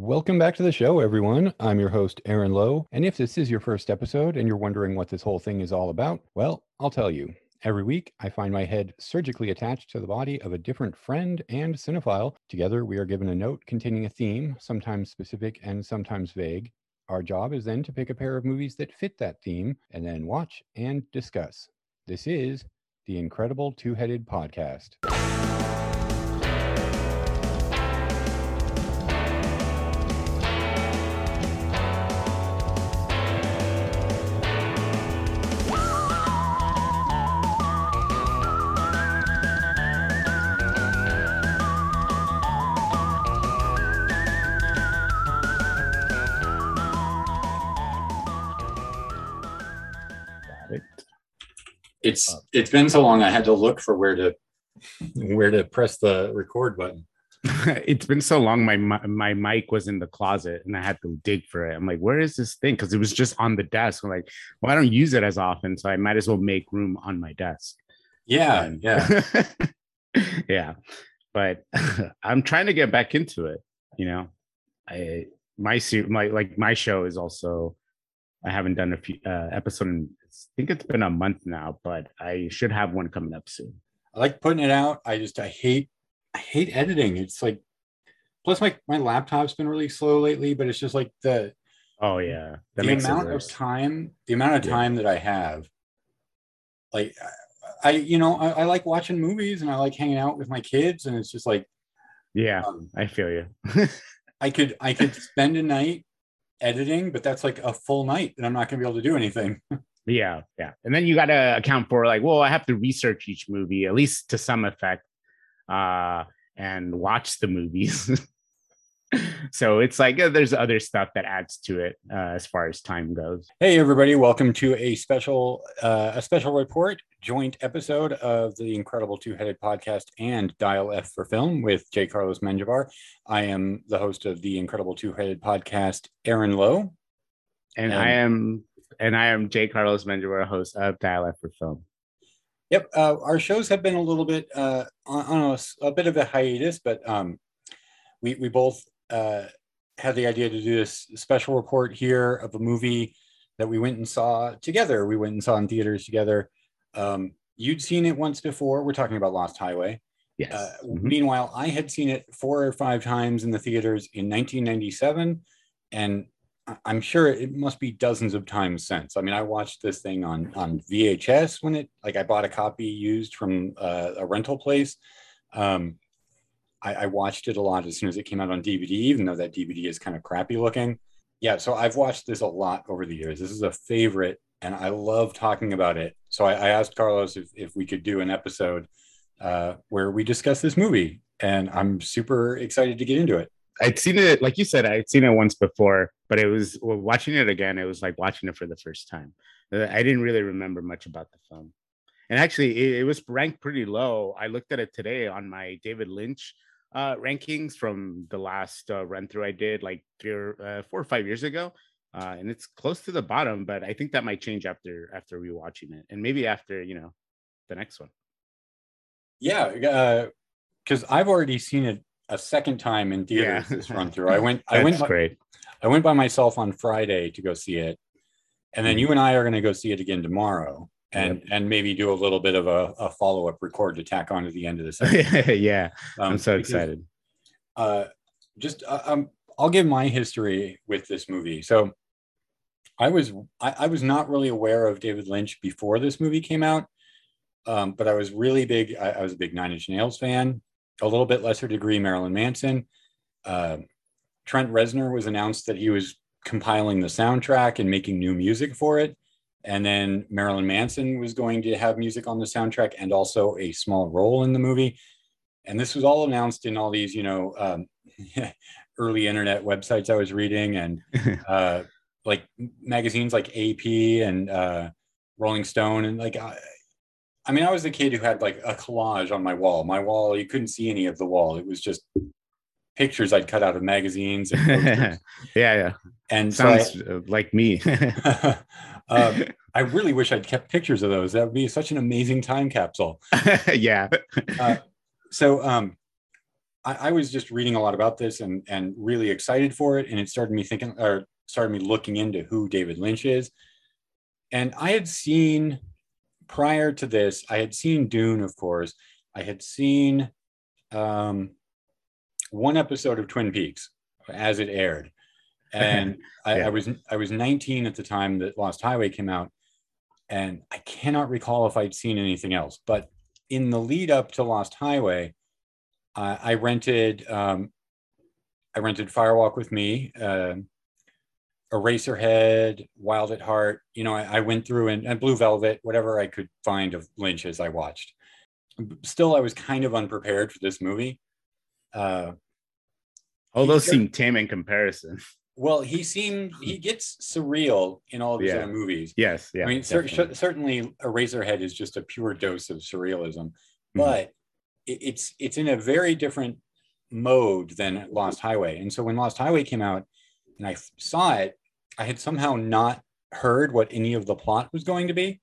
Welcome back to the show, everyone. I'm your host, Aaron Lowe. And if this is your first episode and you're wondering what this whole thing is all about, well, I'll tell you. Every week, I find my head surgically attached to the body of a different friend and cinephile. Together, we are given a note containing a theme, sometimes specific and sometimes vague. Our job is then to pick a pair of movies that fit that theme and then watch and discuss. This is the Incredible Two-Headed Podcast. It's been so long I had to look for where to press the record button. It's been so long my mic was in the closet and I had to dig for it. I'm like, where is this thing? Because it was just on the desk. I'm like, well, I don't use it as often, so I might as well make room on my desk. Yeah, yeah. But I'm trying to get back into it. You know, my show is also. I haven't done a few episode in, I think it's been a month now, but I should have one coming up soon. I like putting it out. I hate editing. It's like, plus my laptop's been really slow lately, but it's just like the amount of time that I have. Like I like watching movies and I like hanging out with my kids, and it's just like, yeah, I feel you. I could spend a night editing, but that's like a full night and I'm not gonna be able to do anything. yeah and then you gotta account for like, well, I have to research each movie at least to some effect and watch the movies. So it's like there's other stuff that adds to it as far as time goes. Hey everybody, welcome to a special report joint episode of the Incredible Two-Headed Podcast and Dial F for Film with J. Carlos Menjivar. I am the host of the Incredible Two-Headed Podcast, Aaron Lowe. And I am J. Carlos Menjivar, host of Dial F for Film. Yep. Our shows have been a little bit on a bit of a hiatus, but we both had the idea to do this special report here of a movie that we went and saw together. We went and saw in theaters together. You'd seen it once before. We're talking about Lost Highway. Yes. Meanwhile, I had seen it 4 or 5 times in the theaters in 1997, and I'm sure it must be dozens of times since. I mean, I watched this thing on VHS when I bought a copy used from a rental place. I watched it a lot as soon as it came out on DVD, even though that DVD is kind of crappy looking. Yeah, so I've watched this a lot over the years. This is a favorite, and I love talking about it. So I asked Carlos if we could do an episode where we discuss this movie, and I'm super excited to get into it. I'd seen it, like you said, I'd seen it once before, but watching it again, it was like watching it for the first time. I didn't really remember much about the film. And actually, it was ranked pretty low. I looked at it today on my David Lynch rankings from the last run through I did like 4 or 5 years ago. And it's close to the bottom, but I think that might change after rewatching it, and maybe after, you know, the next one. Yeah, because I've already seen it a second time in theaters this run through. I went by myself on Friday to go see it, and then you and I are going to go see it again tomorrow, and maybe do a little bit of a follow up record to tack on to the end of the second. Yeah, I'm so excited. I'll give my history with this movie. So I was not really aware of David Lynch before this movie came out, but I was really big. I was a big Nine Inch Nails fan, a little bit lesser degree Marilyn Manson. Trent Reznor was announced that he was compiling the soundtrack and making new music for it. And then Marilyn Manson was going to have music on the soundtrack and also a small role in the movie. And this was all announced in all these, you know, early internet websites I was reading, and like magazines like AP and Rolling Stone. And like, I mean, I was the kid who had like a collage on my wall. My wall, you couldn't see any of the wall. It was just pictures I'd cut out of magazines. And posters. Yeah. And sounds so like me. I really wish I'd kept pictures of those. That would be such an amazing time capsule. Yeah. So, I was just reading a lot about this and really excited for it. And it started me thinking, or started me looking into who David Lynch is. And I had seen, prior to this, I had seen Dune, of course. I had seen one episode of Twin Peaks as it aired. And I was 19 at the time that Lost Highway came out. And I cannot recall if I'd seen anything else. But in the lead up to Lost Highway, I rented Fire Walk with Me, Eraserhead, Wild at Heart. You know, I went through and Blue Velvet, whatever I could find of Lynch as I watched. Still, I was kind of unprepared for this movie. All those seem tame in comparison. Well, he gets surreal in all of his other movies. Yes, yeah. I mean, certainly Eraserhead is just a pure dose of surrealism, but it's in a very different mode than Lost Highway. And so when Lost Highway came out and I saw it, I had somehow not heard what any of the plot was going to be.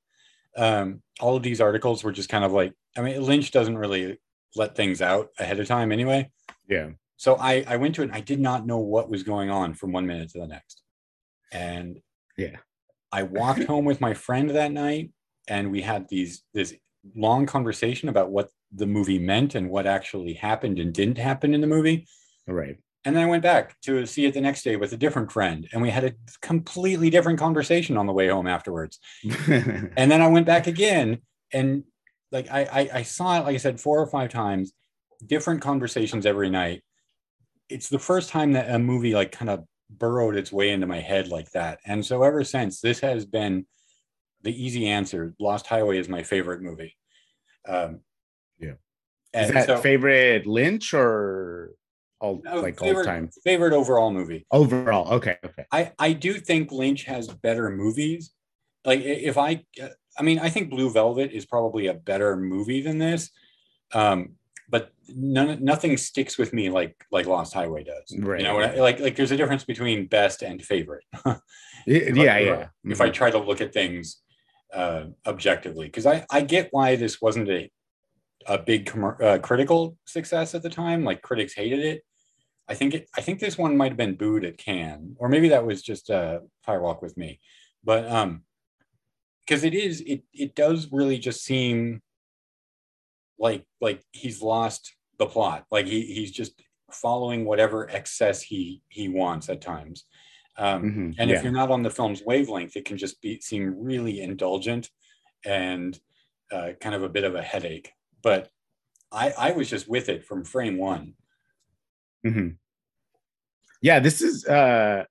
All of these articles were just kind of like, I mean, Lynch doesn't really let things out ahead of time anyway. Yeah. So I went to it and I did not know what was going on from one minute to the next. And yeah, I walked home with my friend that night and we had this long conversation about what the movie meant and what actually happened and didn't happen in the movie. Right. And then I went back to see it the next day with a different friend. And we had a completely different conversation on the way home afterwards. And then I went back again. And like, I saw it, like I said, 4 or 5 times, different conversations every night. It's the first time that a movie like kind of burrowed its way into my head like that. And so ever since, this has been the easy answer. Lost Highway is my favorite movie. Is that favorite Lynch or all time? Favorite overall movie. Overall. Okay. I do think Lynch has better movies. Like I think Blue Velvet is probably a better movie than this. But nothing sticks with me like Lost Highway does. Right. You know, like there's a difference between best and favorite. If I try to look at things objectively, because I get why this wasn't a big critical success at the time. Like critics hated it. I think this one might have been booed at Cannes, or maybe that was just Fire Walk with Me. But because it does really just seem like he's lost the plot. Like he's just following whatever excess he wants at times. If you're not on the film's wavelength, it can just seem really indulgent and kind of a bit of a headache. But I was just with it from frame one. Yeah, this is a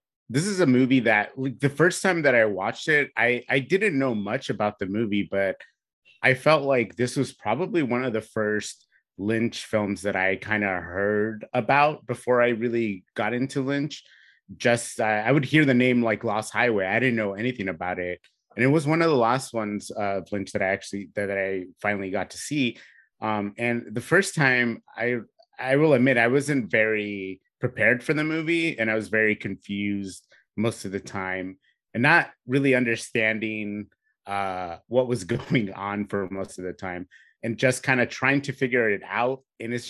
movie that, like, the first time that I watched it, I didn't know much about the movie, but I felt like this was probably one of the first Lynch films that I kind of heard about before I really got into Lynch. Just I would hear the name like Lost Highway. I didn't know anything about it, and it was one of the last ones of Lynch that I finally got to see. And the first time, I will admit, I wasn't very prepared for the movie, and I was very confused most of the time and not really understanding what was going on for most of the time, and just kind of trying to figure it out. And it's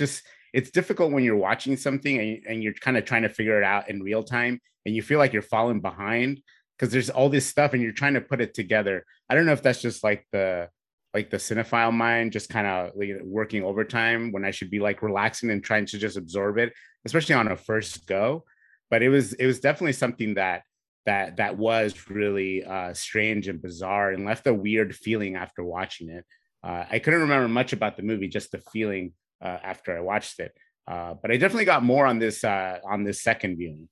difficult when you're watching something and you're kind of trying to figure it out in real time, and you feel like you're falling behind because there's all this stuff and you're trying to put it together. I don't know if that's just like the cinephile mind just kind of like working overtime when I should be like relaxing and trying to just absorb it, especially on a first go. But it was definitely something that was really strange and bizarre and left a weird feeling after watching it. I couldn't remember much about the movie, just the feeling after I watched it. But I definitely got more on this second viewing.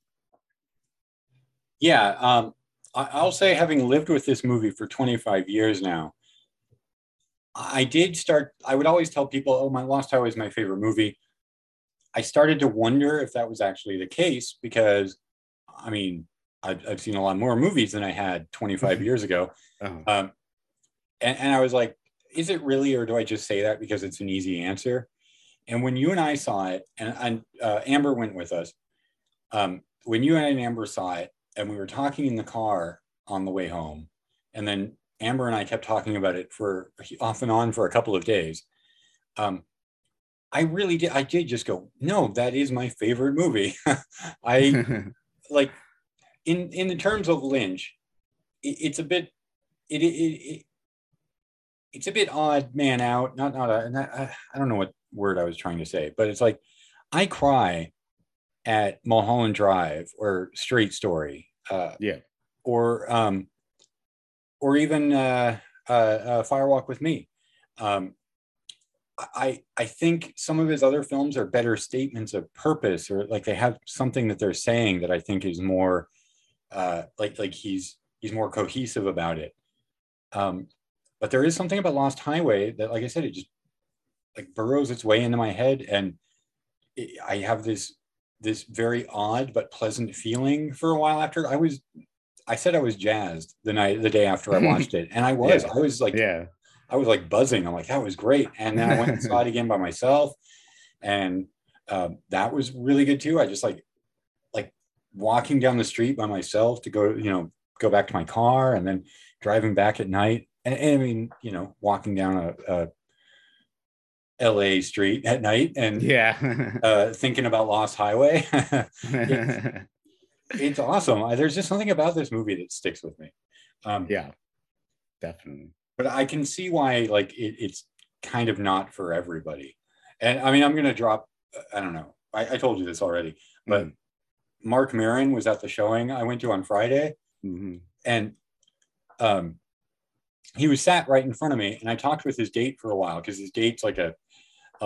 Yeah, I'll say, having lived with this movie for 25 years now, I would always tell people, oh, my Lost Highway is my favorite movie. I started to wonder if that was actually the case, because, I mean, I've seen a lot more movies than I had 25 years ago. And I was like, is it really, or do I just say that because it's an easy answer? And when you and I saw it, and Amber went with us, when you and Amber saw it, and we were talking in the car on the way home, and then Amber and I kept talking about it off and on for a couple of days. I really did. I did just go, no, that is my favorite movie. I like in the terms of Lynch, it's a bit odd man out. I don't know what word I was trying to say, but it's like, I cry at Mulholland Drive or Straight Story. Or even Fire Walk with Me. I think some of his other films are better statements of purpose, or like they have something that they're saying that I think is more like he's more cohesive about it. But there is something about Lost Highway that, like I said, it just like burrows its way into my head, and I have this very odd but pleasant feeling for a while after. I said I was jazzed the day after I watched it, and I was. Yeah. I was like buzzing. I'm like, that was great. And then I went and saw it again by myself, and that was really good too. I just like walking down the street by myself to go back to my car, and then driving back at night. And I mean, walking down a LA street at night, and thinking about Lost Highway. It's awesome. There's just something about this movie that sticks with me. Yeah, definitely. But I can see why, like, it's kind of not for everybody. And I mean, I'm going to drop, I don't know. I told you this already, but Mark Maron was at the showing I went to on Friday. Mm-hmm. And he was sat right in front of me, and I talked with his date for a while, because his date's like a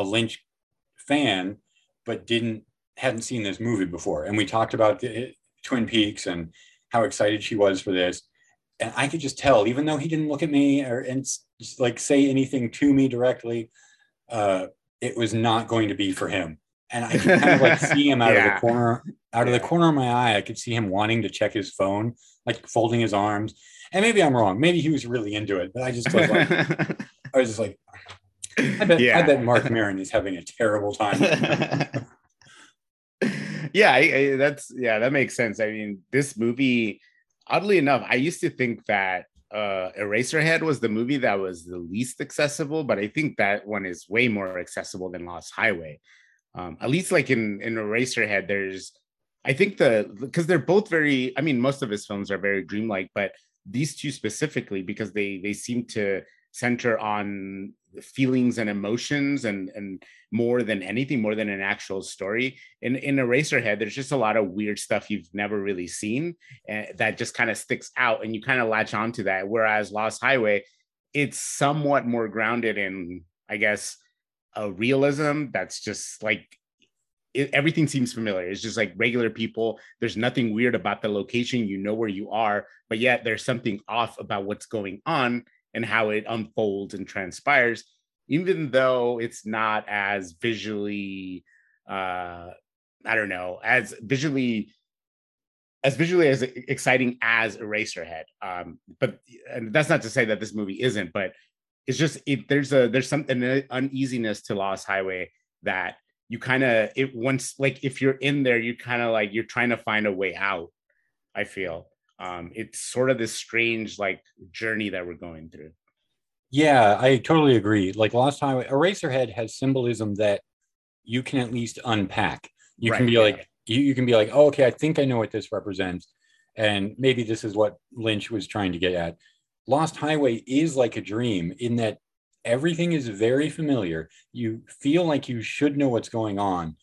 Lynch fan, but hadn't seen this movie before. And we talked about Twin Peaks and how excited she was for this. And I could just tell, even though he didn't look at me or say anything to me directly, it was not going to be for him. And I could kind of like see him out of the corner of my eye. I could see him wanting to check his phone, like folding his arms. And maybe I'm wrong. Maybe he was really into it, but I just was like, I bet Mark Maron is having a terrible time. Yeah, that makes sense. I mean, this movie, oddly enough, I used to think that Eraserhead was the movie that was the least accessible, but I think that one is way more accessible than Lost Highway. At least like in Eraserhead, because they're both very, I mean, most of his films are very dreamlike, but these two specifically, because they seem to center on feelings and emotions and more than anything, more than an actual story. In Eraserhead, there's just a lot of weird stuff you've never really seen that just kind of sticks out, and you kind of latch onto that. Whereas Lost Highway, it's somewhat more grounded in, I guess, a realism that's just like, everything seems familiar. It's just like regular people. There's nothing weird about the location. You know where you are, but yet there's something off about what's going on and how it unfolds and transpires, even though it's not as visually, as visually as exciting as Eraserhead. But and that's not to say that this movie isn't, but it's just, there's something, an uneasiness to Lost Highway that you kind of, if you're in there, you kind of like, you're trying to find a way out, I feel. It's sort of this strange like journey that we're going through. Yeah, I totally agree. Like Lost Highway, Eraserhead has symbolism that you can at least unpack. You can be like, you can be like, oh, okay, I think I know what this represents, and maybe this is what Lynch was trying to get at. Lost Highway is like a dream in that everything is very familiar. You feel like you should know what's going on,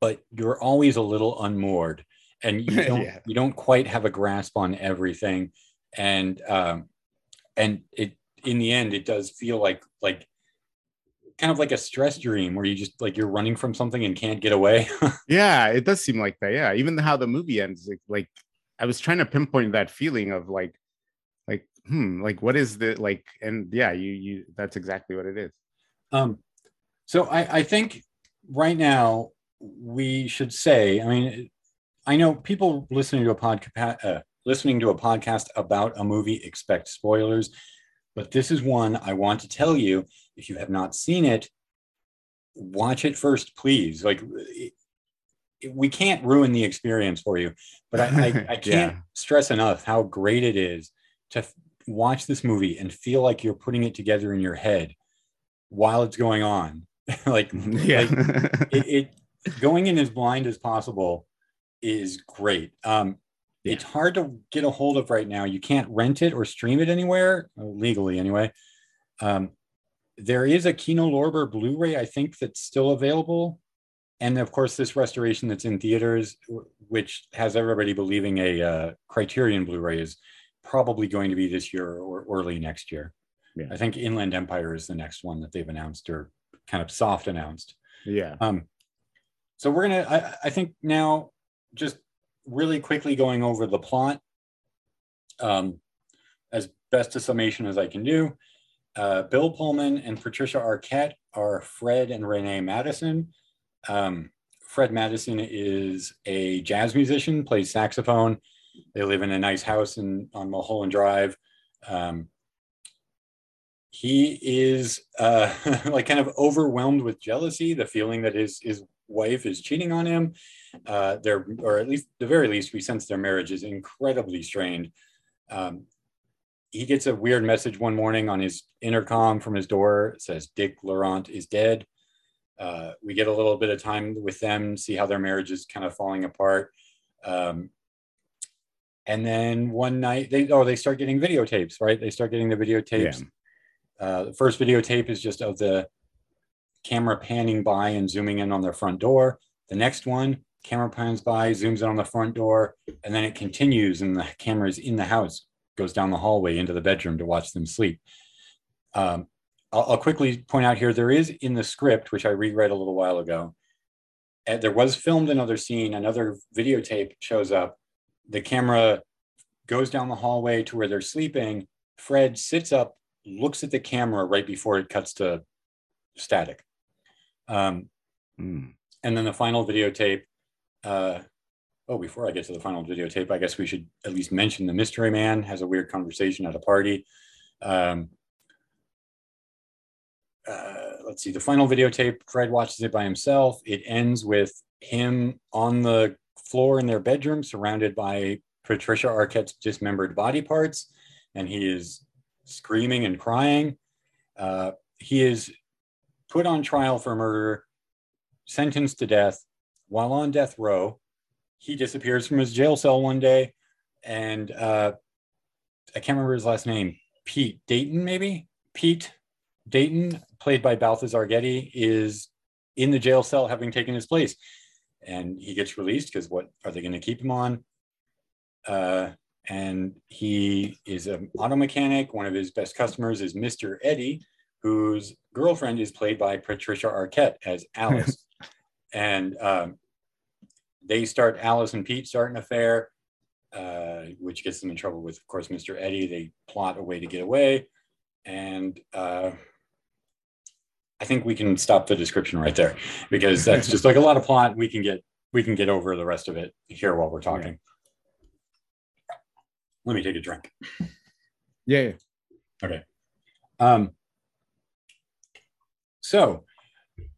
but you're always a little unmoored. And you don't, you don't quite have a grasp on everything, and it in the end it does feel like kind of like a stress dream where you just like you're running from something and can't get away. Yeah, it does seem like that. Yeah, even how the movie ends, like I was trying to pinpoint that feeling of like what is the like, and yeah, you that's exactly what it is. So I think right now we should say, I mean, I know people listening to a podcast about a movie expect spoilers, but this is one I want to tell you. If you have not seen it, watch it first, please. Like, we can't ruin the experience for you, but I can't stress enough how great it is to watch this movie and feel like you're putting it together in your head while it's going on. It going in as blind as possible is great. It's hard to get a hold of right now. You can't rent it or stream it anywhere legally anyway. There is a Kino Lorber Blu-ray, I think, that's still available. And of course, this restoration that's in theaters, which has everybody believing a Criterion Blu-ray is probably going to be this year or early next year. Yeah. I think Inland Empire is the next one that they've announced or kind of soft announced. Yeah. So we're going to, I think now just really quickly going over the plot as best a summation as I can do. Bill Pullman and Patricia Arquette are Fred and Renee Madison. Fred Madison is a jazz musician, plays saxophone. They live in a nice house on Mulholland Drive. He is kind of overwhelmed with jealousy, the feeling that his wife is cheating on him. Or at the very least, we sense their marriage is incredibly strained. He gets a weird message one morning on his intercom from his door. It says, Dick Laurent is dead. We get a little bit of time with them, see how their marriage is kind of falling apart. And then one night, they start getting videotapes, right? They start getting the videotapes. Yeah. The first videotape is just of the camera panning by and zooming in on their front door. The next one, camera pans by, zooms in on the front door, and then it continues and the camera's in the house, goes down the hallway into the bedroom to watch them sleep. I'll quickly point out here, there is in the script, which I reread a little while ago, and there was filmed another scene, another videotape shows up. The camera goes down the hallway to where they're sleeping. Fred sits up, looks at the camera right before it cuts to static. And then the final videotape, before I get to the final videotape, I guess we should at least mention the mystery man has a weird conversation at a party. Let's see, the final videotape, Fred watches it by himself. It ends with him on the floor in their bedroom, surrounded by Patricia Arquette's dismembered body parts. And he is screaming and crying. He is put on trial for murder, sentenced to death. While on death row, he disappears from his jail cell one day. And I can't remember his last name. Pete Dayton, maybe? Pete Dayton, played by Balthazar Getty, is in the jail cell having taken his place. And he gets released because what are they going to keep him on? And he is an auto mechanic. One of his best customers is Mr. Eddie, whose girlfriend is played by Patricia Arquette as Alice. And Alice and Pete start an affair, which gets them in trouble with, of course, Mr. Eddie. They plot a way to get away. And I think we can stop the description right there because that's just like a lot of plot. We can get over the rest of it here while we're talking. Yeah. Let me take a drink. Yeah. Okay. So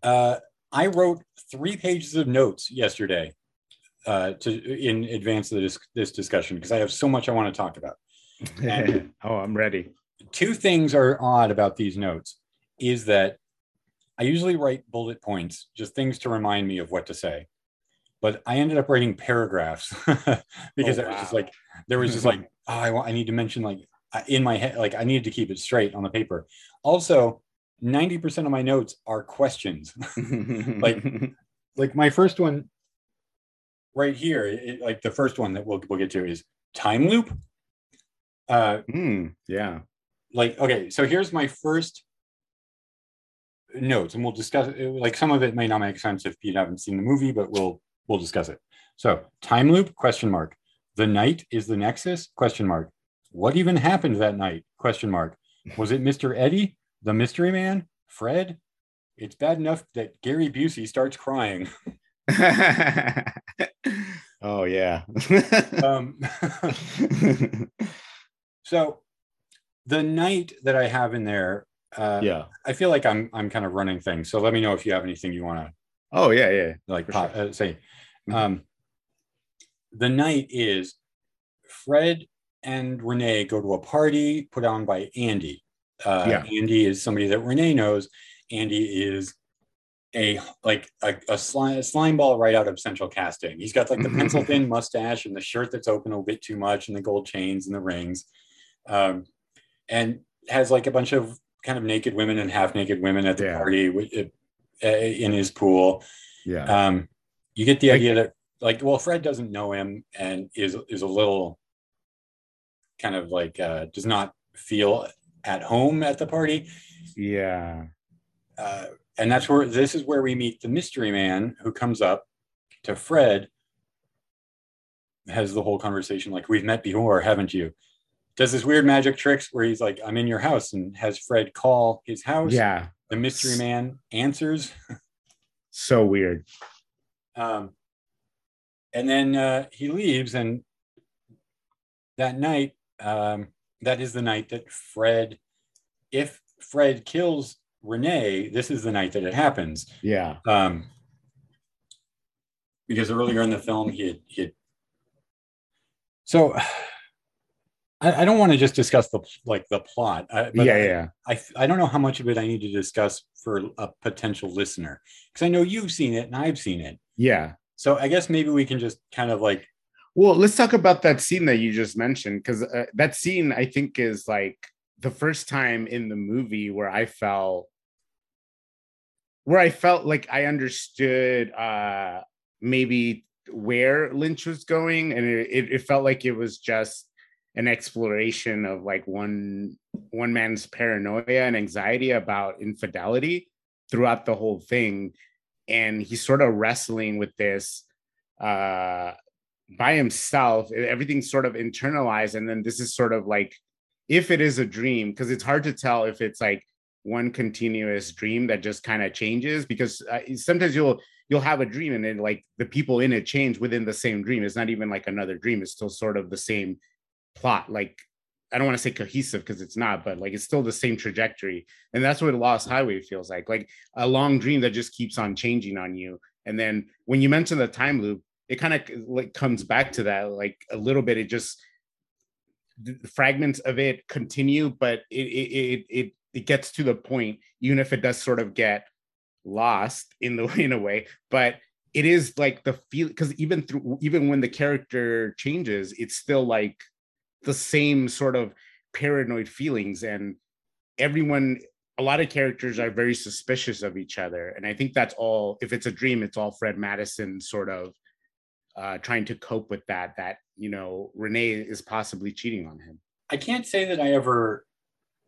I wrote 3 pages of notes yesterday in advance of this discussion because I have so much I want to talk about. Oh, I'm ready. 2 things are odd about these notes is that I usually write bullet points, just things to remind me of what to say. But I ended up writing paragraphs because I need to mention in my head, I needed to keep it straight on the paper. Also, 90% of my notes are questions. My first one right here, the first one that we'll get to is time loop. Okay, so here's my first notes, and we'll discuss it. Some of it may not make sense if you haven't seen the movie, but we'll discuss it. So, time loop? ? The night is the nexus? ? What even happened that night? ? Was it Mr. Eddie? The mystery man? Fred? It's bad enough that Gary Busey starts crying. Oh yeah. So the night that I have in there, I feel like I'm kind of running things. So let me know if you have anything you want to. Oh yeah. Say, the night is Fred and Renee go to a party put on by Andy. Andy is somebody that Renee knows. Andy is a slime ball right out of Central Casting. He's got like the pencil thin mustache and the shirt that's open a bit too much and the gold chains and the rings, and has like a bunch of kind of naked women and half naked women at the party in his pool. Yeah. You get the idea that Fred doesn't know him and is a little kind of like does not feel at home at the party. Yeah. And that's where we meet the mystery man who comes up to Fred, has the whole conversation like, we've met before, haven't you? Does this weird magic tricks where he's like, I'm in your house, and has Fred call his house. Yeah. The mystery man answers. So weird. And then he leaves, and that night, that is the night that Fred, if Fred kills Renee, this is the night that it happens. Yeah. Because earlier in the film, he had... So I don't want to just discuss the plot. I don't know how much of it I need to discuss for a potential listener, because I know you've seen it and I've seen it. Yeah. So I guess maybe we can just kind of like... Well, let's talk about that scene that you just mentioned, because that scene, I think, is like the first time in the movie where I felt like I understood maybe where Lynch was going, and it felt like it was just an exploration of like one man's paranoia and anxiety about infidelity throughout the whole thing, and he's sort of wrestling with this by himself. Everything's sort of internalized, and then this is sort of like, if it is a dream, because it's hard to tell if it's like one continuous dream that just kind of changes, because sometimes you'll have a dream and then like the people in it change within the same dream. It's not even like another dream, it's still sort of the same plot. Like, I don't want to say cohesive because it's not, but like it's still the same trajectory. And that's what Lost Highway feels like a long dream that just keeps on changing on you. And then when you mention the time loop, it kind of like comes back to that like a little bit. It just, the fragments of it continue, but it gets to the point, even if it does sort of get lost in a way. But it is like the feel, because even when the character changes, it's still like the same sort of paranoid feelings. And a lot of characters are very suspicious of each other, and I think that's all. If it's a dream, it's all Fred Madison sort of trying to cope with that, you know, Renee is possibly cheating on him. I can't say that I ever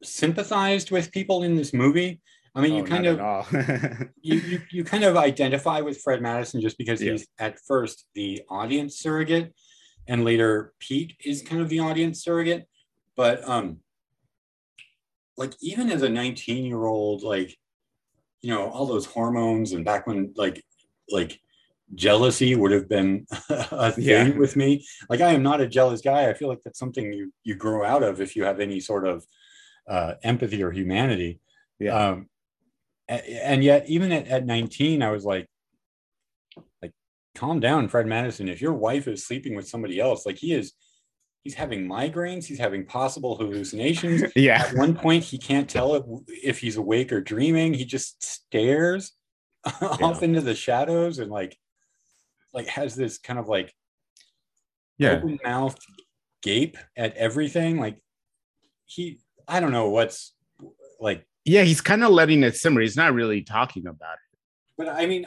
sympathized with people in this movie. I mean, you kind of identify with Fred Madison just because he's at first the audience surrogate, and later Pete is kind of the audience surrogate. But like, even as a 19-year-old, like, you know, all those hormones, and back when like jealousy would have been a thing with me. Like, I am not a jealous guy. I feel like that's something you grow out of if you have any sort of empathy or humanity. Yeah. And yet, even at 19, I was like, calm down, Fred Madison. If your wife is sleeping with somebody else, like he's having migraines, he's having possible hallucinations. Yeah. At one point, he can't tell if he's awake or dreaming. He just stares off into the shadows and like has this kind of like open mouthed gape at everything. Like, I don't know what's like. Yeah, he's kind of letting it simmer. He's not really talking about it. But I mean,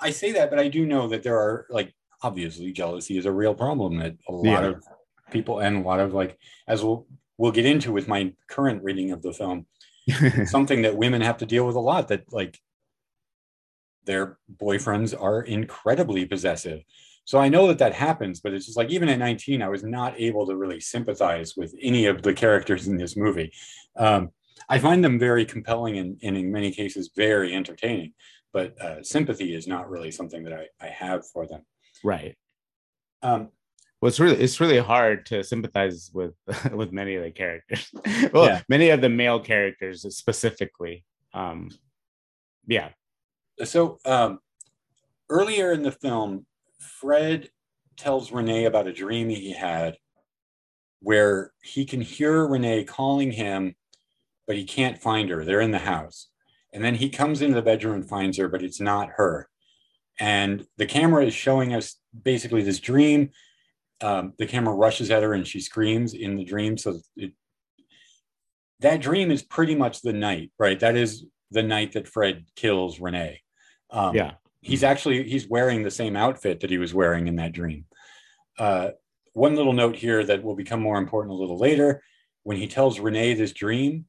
I say that, but I do know that there are, like, obviously jealousy is a real problem that a lot of people, and a lot of, like, as we'll get into with my current reading of the film, something that women have to deal with a lot, that like their boyfriends are incredibly possessive. So I know that happens, but it's just like, even at 19, I was not able to really sympathize with any of the characters in this movie. I find them very compelling and in many cases, very entertaining, but sympathy is not really something that I have for them. Right. Well, it's really hard to sympathize with many of the characters. Well, many of the male characters specifically. So earlier in the film, Fred tells Renee about a dream he had where he can hear Renee calling him, but he can't find her. They're in the house. And then he comes into the bedroom and finds her, but it's not her. And the camera is showing us basically this dream. The camera rushes at her and she screams in the dream. So that dream is pretty much the night, right? That is the night that Fred kills Renee. Yeah. He's wearing the same outfit that he was wearing in that dream. One little note here that will become more important a little later. When he tells Renee this dream,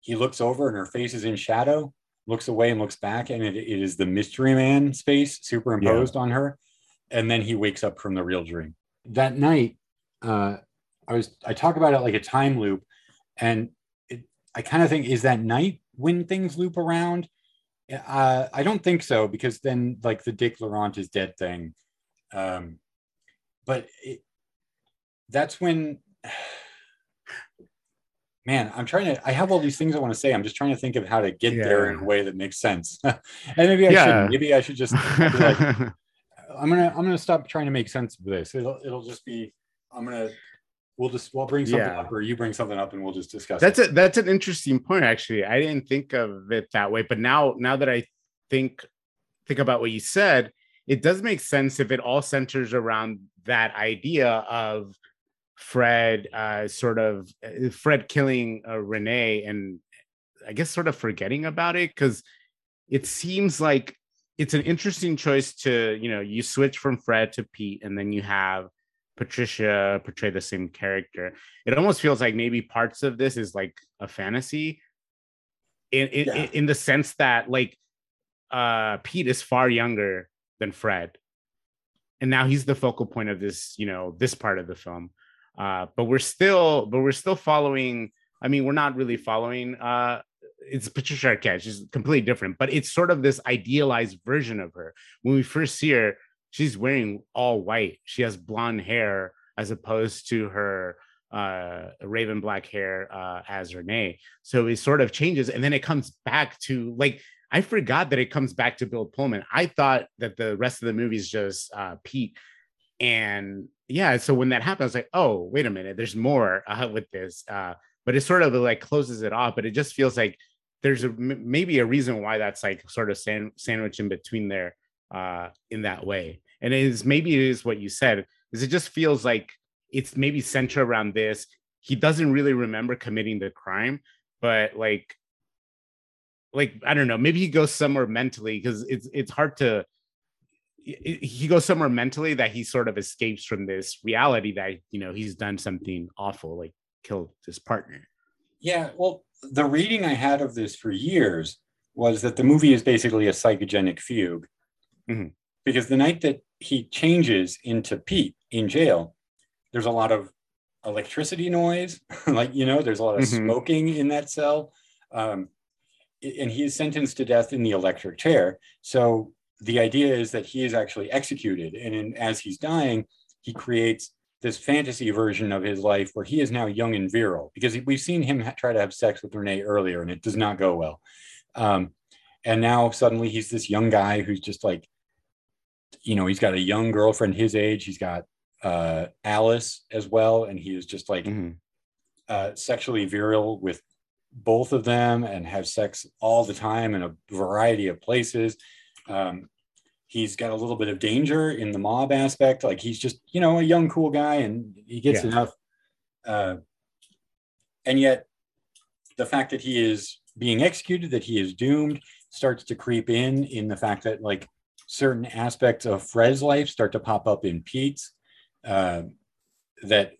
he looks over and her face is in shadow, looks away and looks back. And it is the Mystery Man space superimposed on her. And then he wakes up from the real dream. That night, I talk about it like a time loop, and I kind of think, is that night when things loop around? I don't think so, because then like the Dick Laurent is dead thing. That's when, man, I have all these things I want to say. I'm just trying to think of how to get there in a way that makes sense. And maybe I shouldn't. Maybe I should just be like, I'm gonna stop trying to make sense of this. It'll just be we'll bring something up, or you bring something up, and we'll just discuss. That's an interesting point, actually. I didn't think of it that way, but now that I think about what you said, it does make sense if it all centers around that idea of Fred, Fred killing Renee, and I guess sort of forgetting about it, because it seems like it's an interesting choice to, you switch from Fred to Pete, and then you have Patricia portray the same character. It almost feels like maybe parts of this is like a fantasy in the sense that like Pete is far younger than Fred, and now he's the focal point of this, this part of the film. But we're still following. I mean, we're not really following. It's Patricia Arquette. She's completely different, but it's sort of this idealized version of her. When we first see her, she's wearing all white. She has blonde hair as opposed to her raven black hair as Renee. So it sort of changes, and then it comes back to like, I forgot that it comes back to Bill Pullman. I thought that the rest of the movie is just Pete. And yeah, so when that happened, I was like, oh, wait a minute, there's more with this. But it sort of like closes it off, but it just feels like there's maybe a reason why that's like sort of sandwiched in between there in that way. And it is what you said, is it just feels like it's maybe centered around this. He doesn't really remember committing the crime, but like I don't know, maybe he goes somewhere mentally, because it's hard to. He goes somewhere mentally that he sort of escapes from this reality that he's done something awful, like killed his partner. Yeah, well, the reading I had of this for years was that the movie is basically a psychogenic fugue. Mm-hmm. Because the night that he changes into Pete in jail, there's a lot of electricity noise, there's a lot of smoking in that cell. And he is sentenced to death in the electric chair. So the idea is that he is actually executed. And as he's dying, he creates this fantasy version of his life where he is now young and virile, because we've seen him try to have sex with Renee earlier and it does not go well. And now suddenly he's this young guy who's just like, he's got a young girlfriend his age. He's got Alice as well. And he is just like sexually virile with both of them and have sex all the time in a variety of places. He's got a little bit of danger in the mob aspect. Like he's just, a young, cool guy, and he gets enough. And yet the fact that he is being executed, that he is doomed, starts to creep in the fact that like certain aspects of Fred's life start to pop up in Pete's, that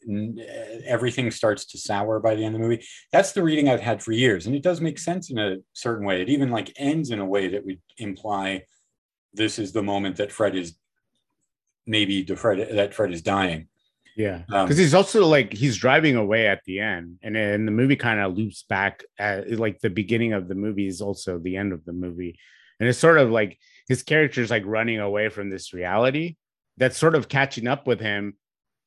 everything starts to sour by the end of the movie. That's the reading I've had for years. And it does make sense in a certain way. It even like ends in a way that would imply this is the moment that Fred is Fred is dying. Yeah. Because he's also like, he's driving away at the end, and then the movie kind of loops back at like the beginning of the movie is also the end of the movie. And it's sort of like his character is like running away from this reality that's sort of catching up with him.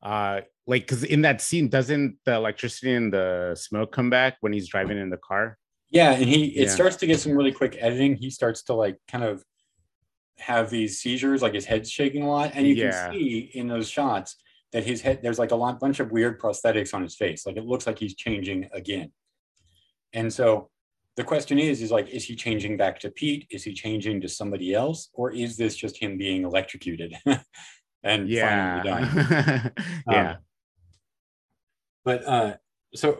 Like, because in that scene, doesn't the electricity and the smoke come back when he's driving in the car? Yeah. And it starts to get some really quick editing. He starts to like kind of have these seizures, like his head's shaking a lot. And you can see in those shots that his head, there's like bunch of weird prosthetics on his face. Like it looks like he's changing again. And so The question is he changing back to Pete? Is he changing to somebody else? Or is this just him being electrocuted and finally dying? So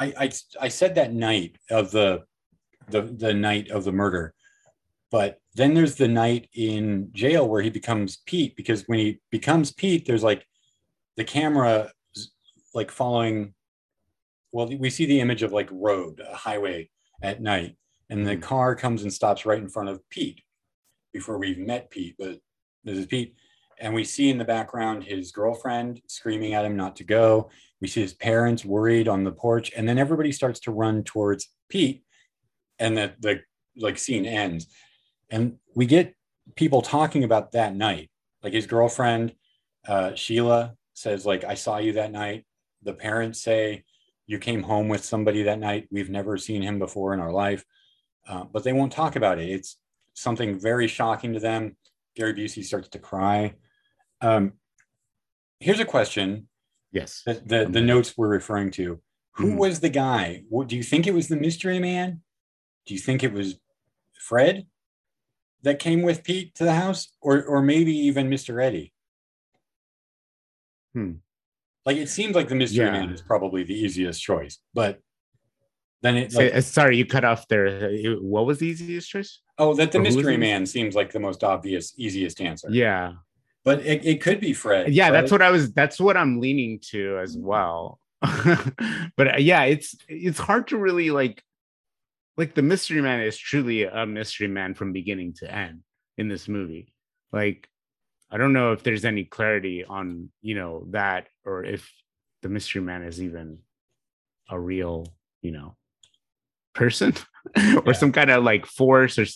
I said that night of the night of the murder, but then there's the night in jail where he becomes Pete, because when he becomes Pete, there's the camera following. Well, we see the image of a highway at night, and the car comes and stops right in front of Pete before we've met Pete, but this is Pete. And we see in the background his girlfriend screaming at him not to go. We see his parents worried on the porch, and then everybody starts to run towards Pete, and the scene ends. And we get people talking about that night. His girlfriend, Sheila, says, I saw you that night. The parents say, you came home with somebody that night. We've never seen him before in our life, but they won't talk about it. It's something very shocking to them. Gary Busey starts to cry. Here's a question. Yes. The notes we're referring to. Who was the guy? Do you think it was the mystery man? Do you think it was Fred that came with Pete to the house, or maybe even Mr. Eddie? It seems the mystery man is probably the easiest choice, but then it's sorry, you cut off there. What was the easiest choice? Oh, that the mystery man seems like the most obvious, easiest answer. Yeah. But it could be Fred. Yeah, Fred. That's what I'm leaning to as well. But yeah, it's hard to really the mystery man is truly a mystery man from beginning to end in this movie. I don't know if there's any clarity on, that, or if the mystery man is even a real, person or some kind of force or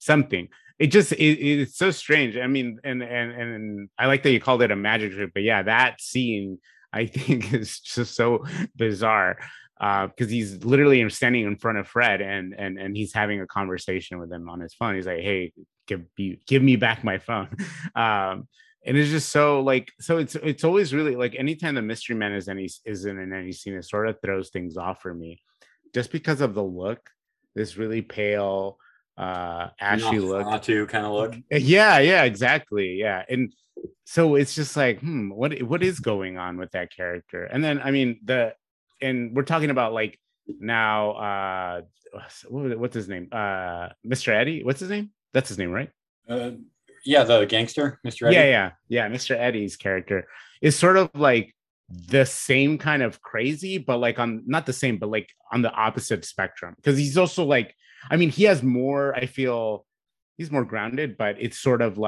something. It just, it's so strange. I mean, and I like that you called it a magic trick, but yeah, that scene I think is just so bizarre because he's literally standing in front of Fred and he's having a conversation with him on his phone. He's like, hey, give me back my phone. And it's just so it's always really anytime the mystery man isn't in any scene, it sort of throws things off for me just because of the look, this really pale, ashy look, too kind of look. Yeah, exactly. Yeah. And so it's just what is going on with that character? And then, I mean, and we're talking about now, what's his name? Mr. Eddie, what's his name? That's his name, right? The gangster, Mr. Eddie. Yeah. Mr. Eddie's character is sort of the same kind of crazy, but on not the same, but on the opposite spectrum. Because he's also he has more. I feel he's more grounded, but it's sort of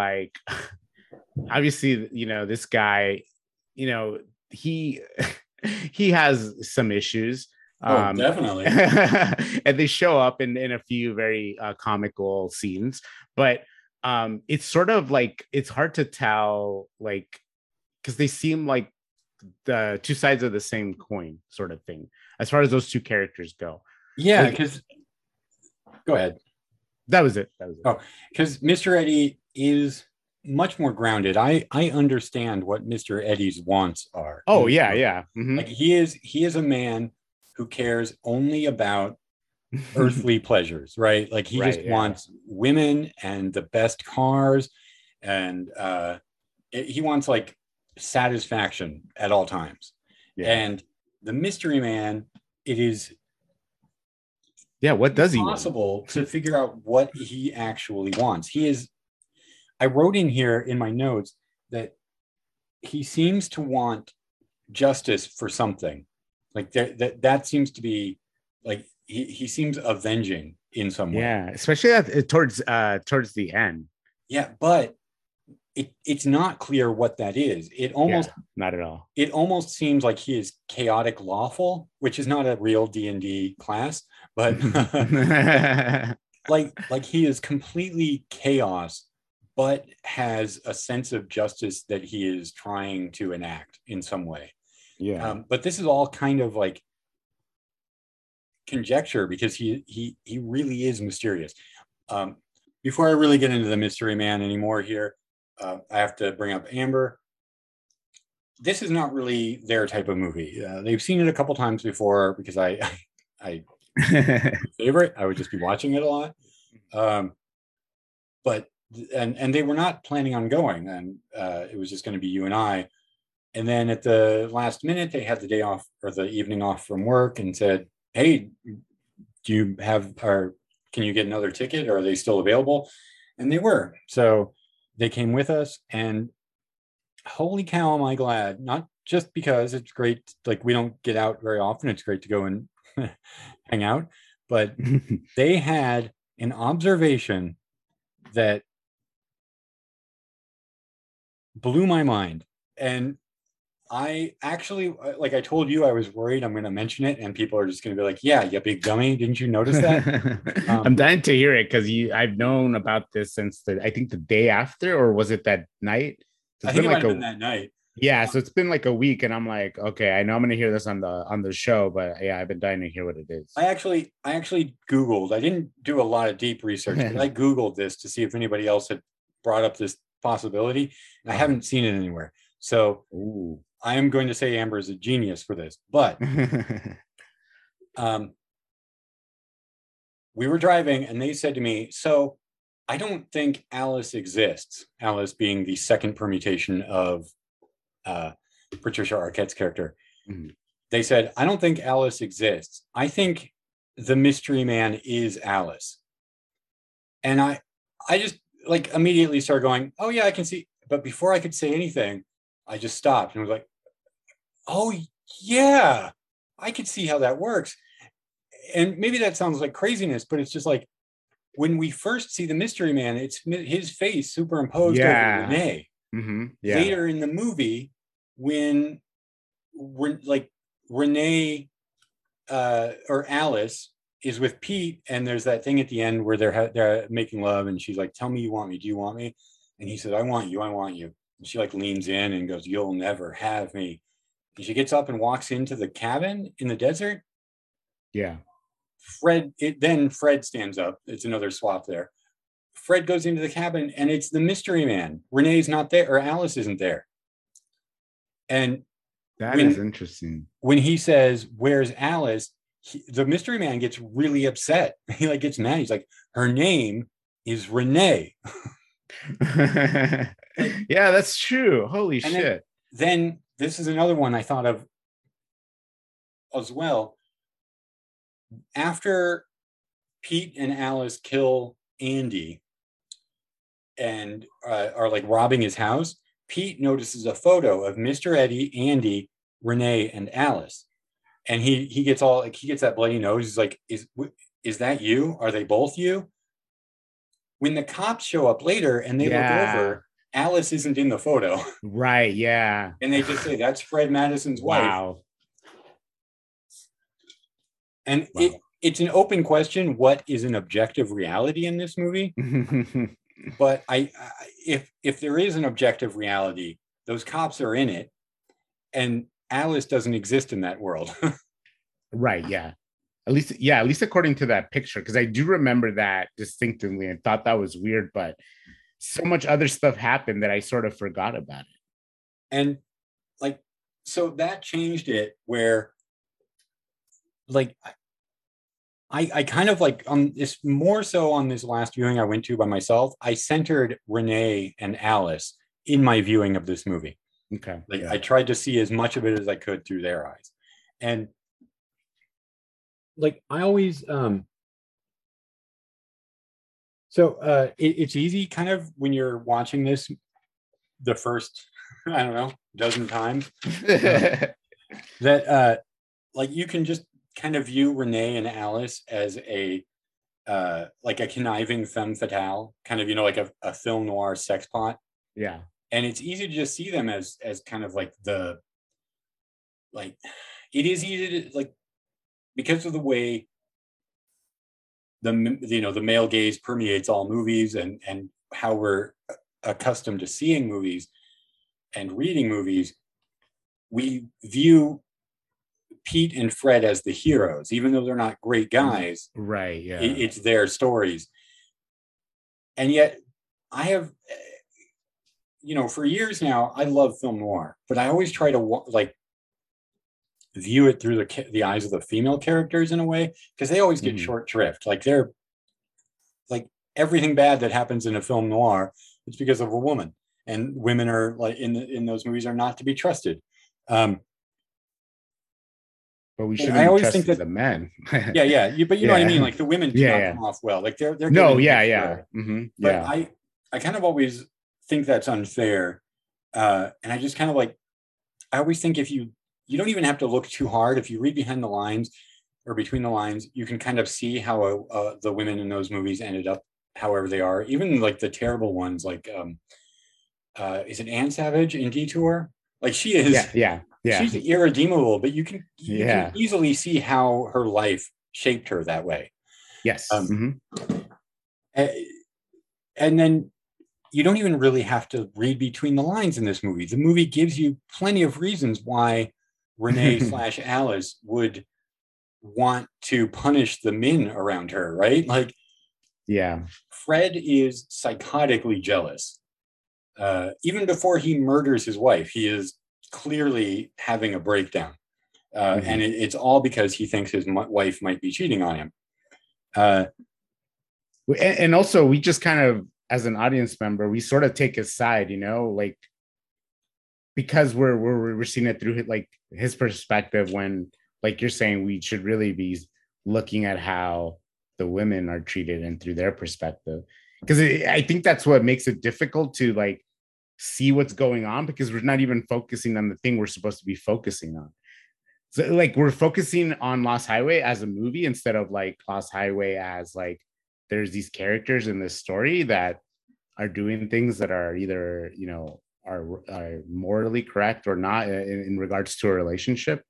obviously, this guy, he he has some issues. Definitely. And they show up in a few very comical scenes, but it's sort of it's hard to tell, because they seem like the two sides of the same coin sort of thing, as far as those two characters go. Yeah, because go ahead. That was it. Oh, because Mr. Eddie is much more grounded. I understand what Mr. Eddie's wants are. Oh, yeah. Mm-hmm. He is a man who cares only about earthly pleasures, right? He just wants women and the best cars, and he wants satisfaction at all times. Yeah. And the mystery man, it is what does he possible to figure out what he actually wants. He is. I wrote in here in my notes that he seems to want justice for something. That seems to be he seems avenging in some way. Yeah, especially towards the end. Yeah, but it's not clear what that is. It almost not at all. It almost seems like he is chaotic lawful, which is not a real D&D class, but he is completely chaos, but has a sense of justice that he is trying to enact in some way. Yeah, but this is all kind of conjecture because he really is mysterious. Before I really get into the mystery man anymore here, I have to bring up Amber. This is not really their type of movie. They've seen it a couple times before because I favorite. I would just be watching it a lot. But they were not planning on going, and it was just going to be you and I. And then at the last minute, they had the day off or the evening off from work and said, hey, do you have, or can you get another ticket? Or are they still available? And they were. So they came with us, and holy cow, am I glad. Not just because it's great. Like, we don't get out very often. It's great to go and hang out. But they had an observation that blew my mind. And I actually, like I told you, I was worried I'm going to mention it and people are just going to be like, yeah, you big dummy. Didn't you notice that? I'm dying to hear it because I've known about this since I think the day after, or was it that night? So I think it might have been that night. Yeah. So it's been like a week and I'm like, okay, I know I'm going to hear this on the show, but yeah, I've been dying to hear what it is. I actually Googled, I didn't do a lot of deep research, but I Googled this to see if anybody else had brought up this possibility. And I haven't seen it anywhere. So ooh. I am going to say Amber is a genius for this, but we were driving and they said to me, so I don't think Alice exists. Alice being the second permutation of Patricia Arquette's character. Mm-hmm. They said, I don't think Alice exists. I think the mystery man is Alice. And I just like immediately started going, oh yeah, I can see. But before I could say anything, I just stopped and was like, oh yeah, I could see how that works. And maybe that sounds like craziness, but it's just like when we first see the mystery man, it's his face superimposed over Renee. Mm-hmm. Yeah. Later in the movie, when like Renee or Alice is with Pete, and there's that thing at the end where they're making love and she's like, tell me you want me, do you want me? And he said, I want you. And she like leans in and goes, you'll never have me. And she gets up and walks into the cabin in the desert. Yeah. Fred stands up. It's another swap there. Fred goes into the cabin and it's the mystery man. Renee's not there, or Alice isn't there. And that is interesting. When he says, where's Alice? The mystery man gets really upset. He like gets mad. He's like, her name is Renee. Yeah, that's true. Holy shit. Then this is another one I thought of as well. After Pete and Alice kill Andy and are like robbing his house, Pete notices a photo of Mr. Eddie, Andy, Renee, and Alice. And he gets all like, he gets that bloody nose. He's like, is that you? Are they both you? When the cops show up later and they look over, Alice isn't in the photo. Right, yeah. And they just say, that's Fred Madison's wife. Wow. And it's an open question, what is an objective reality in this movie? But if there is an objective reality, those cops are in it, and Alice doesn't exist in that world. Right, yeah. At least according to that picture, because I do remember that distinctively and thought that was weird, but so much other stuff happened that I sort of forgot about it. And like, so that changed it where like, I kind of like on this more so on this last viewing I went to by myself, I centered Renee and Alice in my viewing of this movie. Okay. Like I tried to see as much of it as I could through their eyes. And like I always, it's easy kind of when you're watching this the first, I don't know, dozen times that like you can just kind of view Renee and Alice as a like a conniving femme fatale, kind of, you know, like a film noir sex plot. Yeah. And it's easy to just see them as kind of like the, like it is easy to like, because of the way the, you know, the male gaze permeates all movies and how we're accustomed to seeing movies and reading movies, we view Pete and Fred as the heroes, even though they're not great guys. Right. Yeah. It's their stories. And yet I have, you know, for years now, I love film noir, but I always try to like view it through the eyes of the female characters in a way, because they always get short shrift. Like they're like everything bad that happens in a film noir, it's because of a woman, and women are like in those movies are not to be trusted. But we shouldn't. I always think that the men. But you know what I mean. Like the women do not come off well. Like they're But I kind of always think that's unfair, and I just kind of like I always think if you don't even have to look too hard. If you read behind the lines or between the lines, you can kind of see how the women in those movies ended up, however they are. Even like the terrible ones, like is it Anne Savage in Detour? Like she is. Yeah. She's irredeemable, but you can easily see how her life shaped her that way. Yes. And then you don't even really have to read between the lines in this movie. The movie gives you plenty of reasons why Renee / Alice would want to punish the men around her, right? Like, yeah, Fred is psychotically jealous. Even before he murders his wife, he is clearly having a breakdown, and it's all because he thinks his wife might be cheating on him. And also, we just kind of, as an audience member, we sort of take his side, you know, like because we're seeing it through his perspective. When, like you're saying, we should really be looking at how the women are treated and through their perspective, because I think that's what makes it difficult to see what's going on, because we're not even focusing on the thing we're supposed to be focusing on. So we're focusing on Lost Highway as a movie instead of Lost Highway as there's these characters in this story that are doing things that are either, you know, are morally correct or not in regards to a relationship.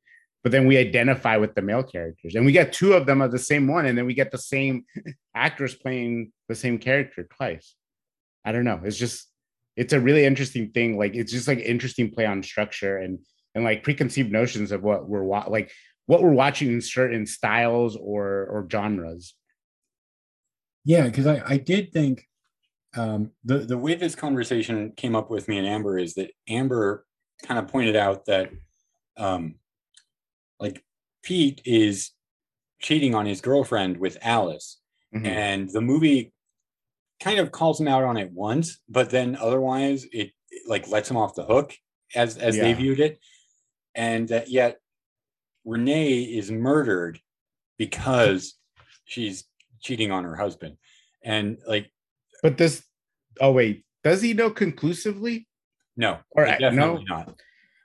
But then we identify with the male characters, and we get two of them of the same one, and then we get the same actress playing the same character twice. I don't know. It's just, it's a really interesting thing. It's just interesting play on structure and preconceived notions of what we're watching in certain styles or genres. Yeah, because I did think the way this conversation came up with me and Amber is that Amber kind of pointed out that Pete is cheating on his girlfriend with Alice, and the movie kind of calls him out on it once, but then otherwise it lets him off the hook as they viewed it. And that yet Renee is murdered because she's cheating on her husband. And does he know conclusively? No, or definitely not.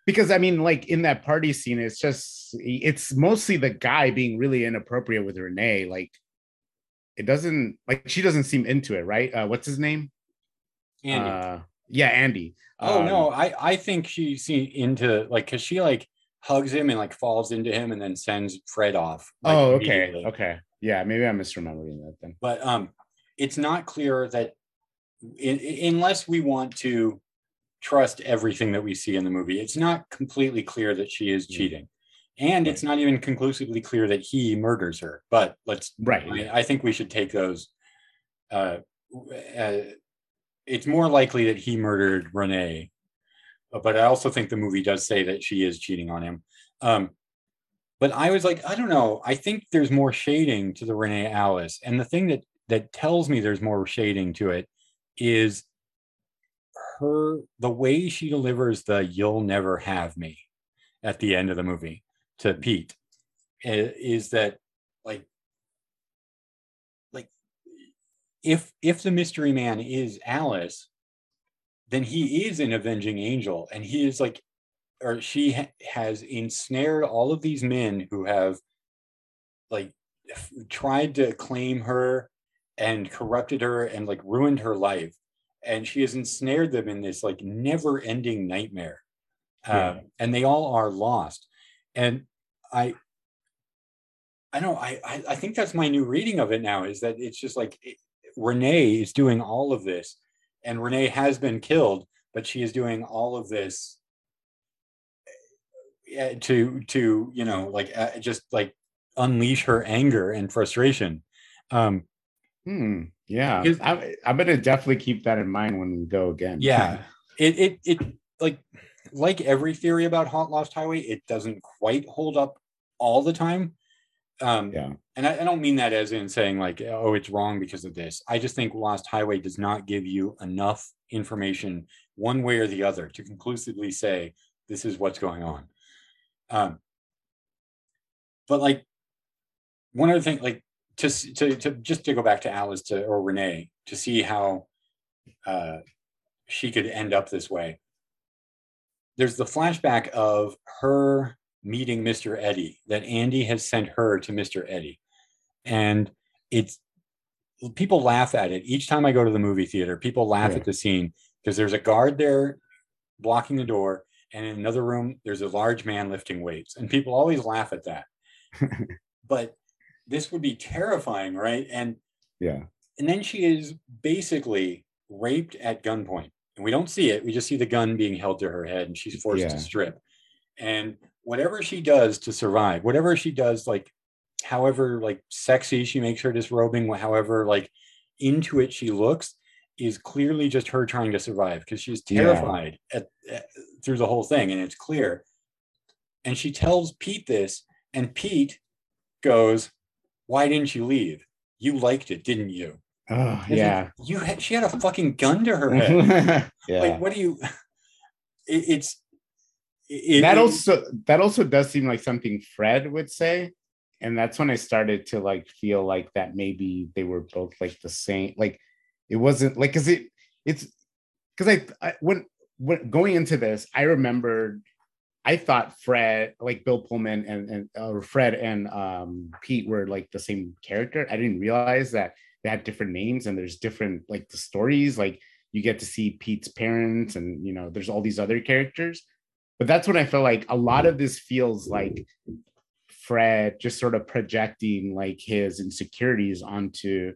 Because I mean, in that party scene, it's mostly the guy being really inappropriate with Renee. It doesn't she doesn't seem into it, right? What's his name? Andy. Andy. I think she's into because she hugs him and falls into him and then sends Fred off. Okay. Yeah, maybe I'm misremembering that then. But it's not clear that unless we want to trust everything that we see in the movie, it's not completely clear that she is cheating. And it's not even conclusively clear that he murders her, but I think we should take those. It's more likely that he murdered Renee, but I also think the movie does say that she is cheating on him. But I was I don't know. I think there's more shading to the Renee Alice. And the thing that tells me there's more shading to it is the way she delivers the "you'll never have me" at the end of the movie to Pete, is that if the mystery man is Alice, then he is an avenging angel, and he is or she has ensnared all of these men who have tried to claim her and corrupted her and ruined her life, and she has ensnared them in this never-ending nightmare. And they all are lost. And I think that's my new reading of it now, is that it's just Renee is doing all of this, and Renee has been killed, but she is doing all of this to unleash her anger and frustration. Yeah. I'm going to definitely keep that in mind when we go again. Yeah. It like every theory about Lost Highway, it doesn't quite hold up all the time. And I don't mean that as in saying like, oh, it's wrong because of this. I just think Lost Highway does not give you enough information one way or the other to conclusively say, this is what's going on. But like one other thing, like to just to go back to Alice or Renee, to see how she could end up this way. There's the flashback of her meeting Mr. Eddie, that Andy has sent her to Mr. Eddie. And it's, people laugh at it. Each time I go to the movie theater, people laugh at the scene because there's a guard there blocking the door. And in another room, there's a large man lifting weights. And people always laugh at that. But this would be terrifying, right? And then she is basically raped at gunpoint. And we don't see it. We just see the gun being held to her head and she's forced to strip. And whatever she does to survive, whatever she does, like however like sexy she makes her disrobing, however like into it she looks, is clearly just her trying to survive because she's terrified through the whole thing. And it's clear. And she tells Pete this, and Pete goes, "Why didn't you leave? You liked it, didn't you?" Oh, yeah. She had a fucking gun to her head. Like, what do you... That also does seem like something Fred would say. And that's when I started to like feel like that maybe they were both like the same. Like it wasn't like, because when going into this, I remembered I thought Fred, like Bill Pullman and Fred and Pete were like the same character. I didn't realize that they had different names and there's different like the stories. Like you get to see Pete's parents and you know there's all these other characters. But that's when I felt like a lot of this feels like Fred just sort of projecting like his insecurities onto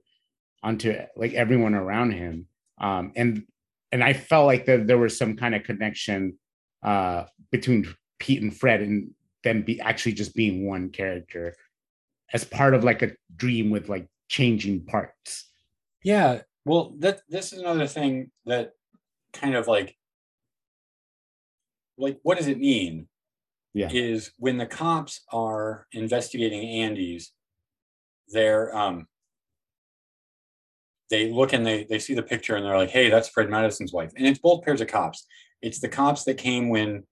like everyone around him. And I felt like that there was some kind of connection between Pete and Fred and them actually just being one character as part of like a dream with like changing parts. Yeah. Well, this is another thing that kind of like, what does it mean? Yeah. Is when the cops are investigating Andy's, they're, they look and they see the picture and they're like, hey, that's Fred Madison's wife. And it's both pairs of cops. It's the cops that came when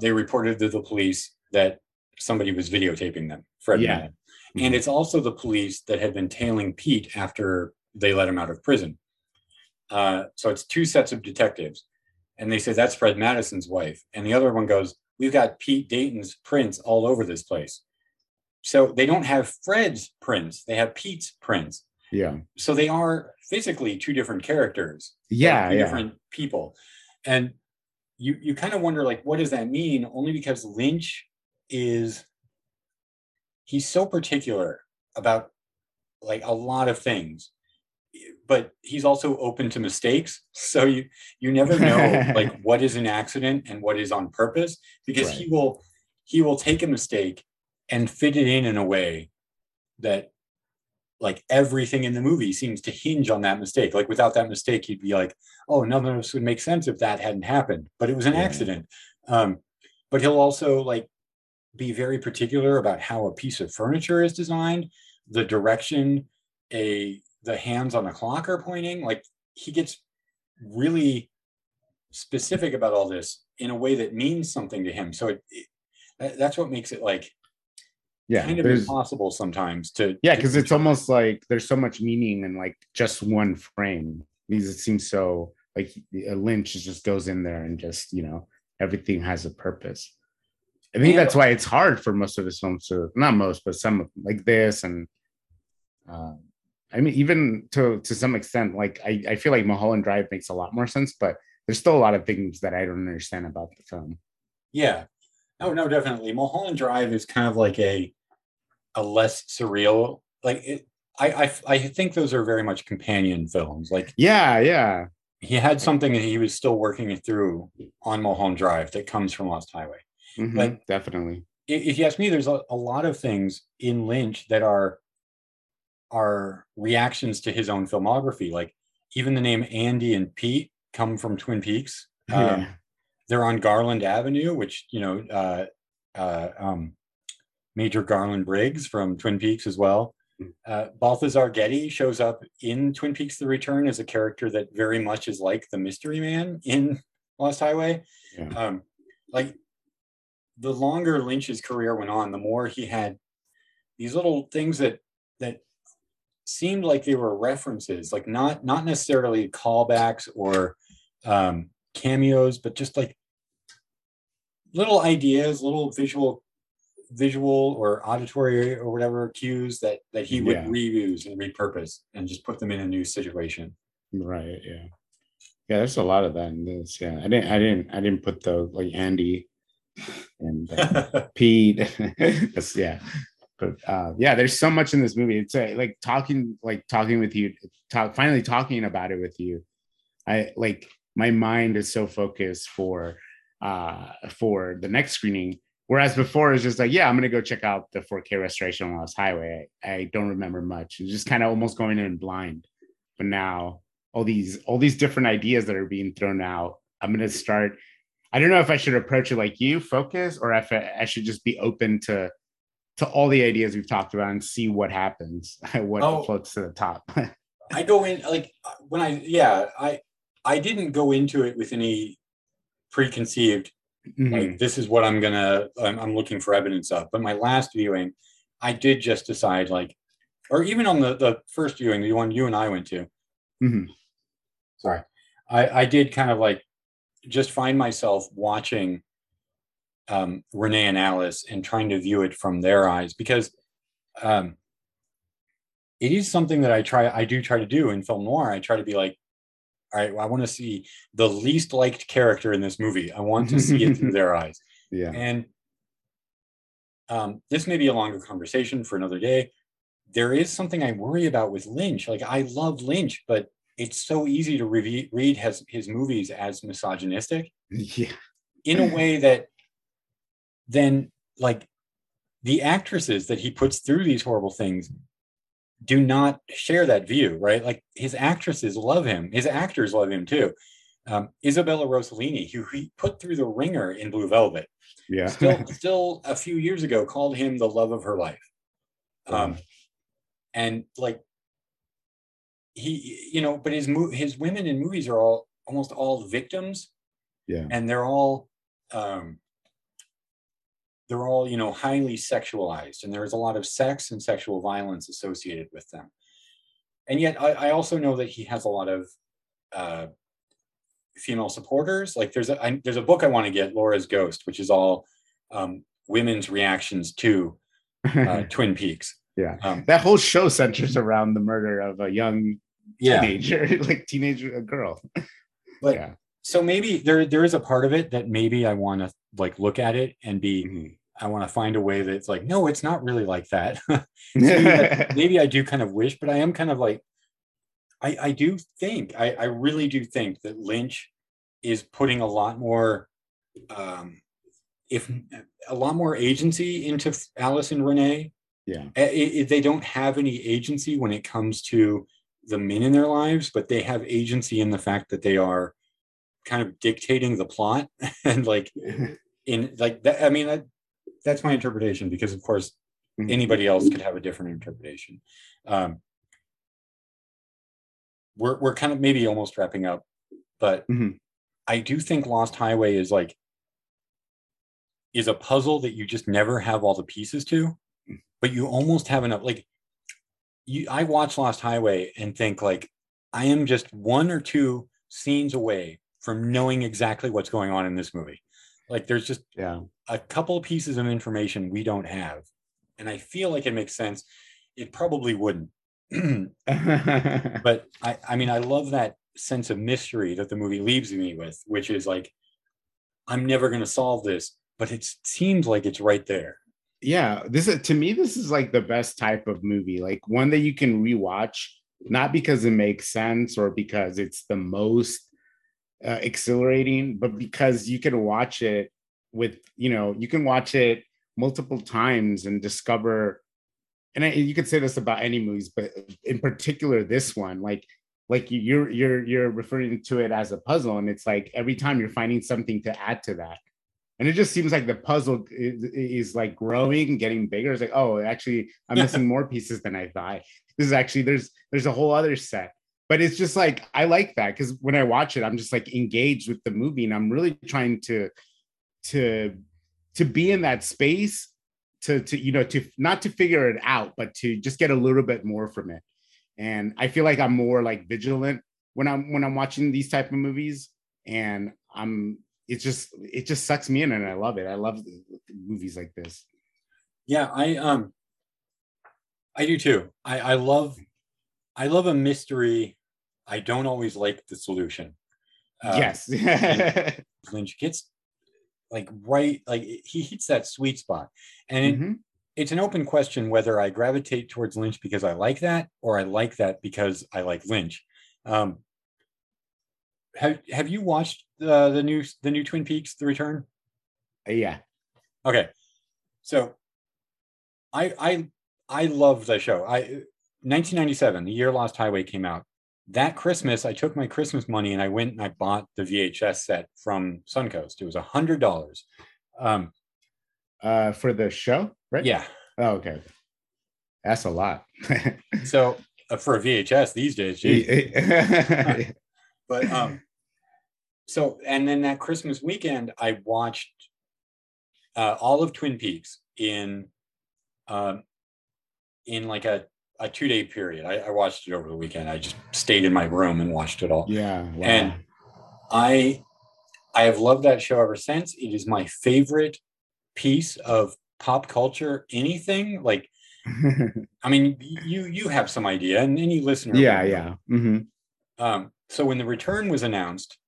they reported to the police that somebody was videotaping them, Fred Madison. Mm-hmm. And it's also the police that had been tailing Pete after they let him out of prison. So it's two sets of detectives. And they say, that's Fred Madison's wife. And the other one goes, we've got Pete Dayton's prints all over this place. So they don't have Fred's prints. They have Pete's prints. Yeah. So they are physically two different characters. Yeah. Two different people. And you kind of wonder, like, what does that mean? Only because Lynch he's so particular about like a lot of things. But he's also open to mistakes. So you never know like what is an accident and what is on purpose, because he will take a mistake and fit it in a way that like everything in the movie seems to hinge on that mistake. Like without that mistake, he'd be like, oh, none of this would make sense if that hadn't happened, but it was an accident. But he'll also like be very particular about how a piece of furniture is designed, the direction the hands on the clock are pointing. Like he gets really specific about all this in a way that means something to him. So that's what makes it like kind of impossible sometimes to because it's almost like there's so much meaning in like just one frame, because it seems so like Lynch just goes in there and just, you know, everything has a purpose. I think that's why it's hard for most of his films to, not most, but some like this and I mean, even to some extent, like I feel like Mulholland Drive makes a lot more sense, but there's still a lot of things that I don't understand about the film. Yeah. Oh, no, definitely. Mulholland Drive is kind of like a less surreal, like I think those are very much companion films. Like yeah. He had something that he was still working through on Mulholland Drive that comes from Lost Highway. Mm-hmm, like definitely. If you ask me, there's a lot of things in Lynch that are reactions to his own filmography. Like even the name Andy and Pete come from Twin Peaks. They're on Garland Avenue, which, you know, Major Garland Briggs from Twin Peaks as well. Balthazar Getty shows up in Twin Peaks: The Return as a character that very much is like the Mystery Man in Lost Highway. Yeah. Like, the longer Lynch's career went on, the more he had these little things that seemed like they were references, like not necessarily callbacks or cameos, but just like little ideas, little visual or auditory or whatever cues that he would reuse and repurpose and just put them in a new situation. Right. Yeah. Yeah. There's a lot of that in this. Yeah. I didn't put the, like, Andy and Pete. Yeah. But yeah, there's so much in this movie. It's finally talking about it with you. I, like, my mind is so focused for the next screening. Whereas before, it's just like, yeah, I'm going to go check out the 4K restoration on Lost Highway. I don't remember much. It's just kind of almost going in blind. But now all these different ideas that are being thrown out, I'm going to start. I don't know if I should approach it like you, focus, or if I should just be open to all the ideas we've talked about and see what happens, what floats to the top. I go in, like, when I didn't go into it with any preconceived, mm-hmm. like, this is what I'm looking for evidence of. But my last viewing, I did just decide, like, or even on the first viewing, the one you and I went to, mm-hmm. sorry, I did kind of, like, just find myself watching Renee and Alice and trying to view it from their eyes, because it is something that I do try to do in film noir. I try to be like, all right, well, I want to see the least liked character in this movie. I want to see it through their eyes. Yeah. And this may be a longer conversation for another day. There is something I worry about with Lynch. Like, I love Lynch, but it's so easy to read his movies as misogynistic. Yeah. In a way that then, like, the actresses that he puts through these horrible things do not share that view, right? Like, his actresses love him. His actors love him too. Isabella Rossellini, who he put through the ringer in Blue Velvet, yeah, still a few years ago called him the love of her life. And, like, he, you know, but his women in movies are all, almost all, victims. Yeah. And they're all, you know, highly sexualized, and there is a lot of sex and sexual violence associated with them. And yet I also know that he has a lot of female supporters. Like, there's a book I want to get, Laura's Ghost, which is all women's reactions to Twin Peaks. Yeah. That whole show centers around the murder of a young teenager, a girl. But yeah. So maybe there is a part of it that maybe I want to, like, look at it and be, mm-hmm. I want to find a way that it's like, no, it's not really like that. maybe I do kind of wish, but I am kind of like, I really do think that Lynch is putting a lot more agency into Alice and Renee. Yeah. They don't have any agency when it comes to the men in their lives, but they have agency in the fact that they are kind of dictating the plot. And, like, in, like, that, I mean, that's my interpretation, because of course anybody else could have a different interpretation. We're kind of maybe almost wrapping up, but mm-hmm. I do think Lost Highway is a puzzle that you just never have all the pieces to, but you almost have enough. Like, I watch Lost Highway and think, like, I am just one or two scenes away from knowing exactly what's going on in this movie. Like, there's just a couple pieces of information we don't have. And I feel like it makes sense. It probably wouldn't. But I mean, I love that sense of mystery that the movie leaves me with, which is like, I'm never going to solve this, but it seems like it's right there. Yeah. To me, this is like the best type of movie. Like, one that you can rewatch, not because it makes sense or because it's the most exhilarating, but because you can watch it multiple times and discover, and you could say this about any movies, but in particular this one, like, like you're referring to it as a puzzle, and it's like every time you're finding something to add to that. And it just seems like the puzzle is like growing, getting bigger. It's like, oh, actually, I'm missing more pieces than I thought. This is actually, there's a whole other set. But it's just like, I like that, because when I watch it, I'm just like engaged with the movie, and I'm really trying to be in that space to not to figure it out, but to just get a little bit more from it. And I feel like I'm more like vigilant when I'm watching these type of movies, and it just sucks me in, and I love it. I love movies like this. Yeah, I do too. I love a mystery. I don't always like the solution. Yes. Lynch gets like right, like he hits that sweet spot. And mm-hmm. It's an open question whether I gravitate towards Lynch because I like that, or I like that because I like Lynch. Have you watched the new Twin Peaks, The Return? Yeah. Okay. So I love the show. 1997, the year Lost Highway came out. That Christmas, I took my Christmas money and I went and I bought the VHS set from Suncoast. It was $100. For the show, right? Yeah. Oh, okay. That's a lot. So for a VHS these days, geez. But so, and then that Christmas weekend, I watched all of Twin Peaks in like a 2-day period. I watched it over the weekend. I just stayed in my room and watched it all. Yeah. Wow. And I have loved that show ever since. It is my favorite piece of pop culture, anything like, I mean, you have some idea, and any listener. Yeah. Yeah. Mm-hmm. So when The Return was announced,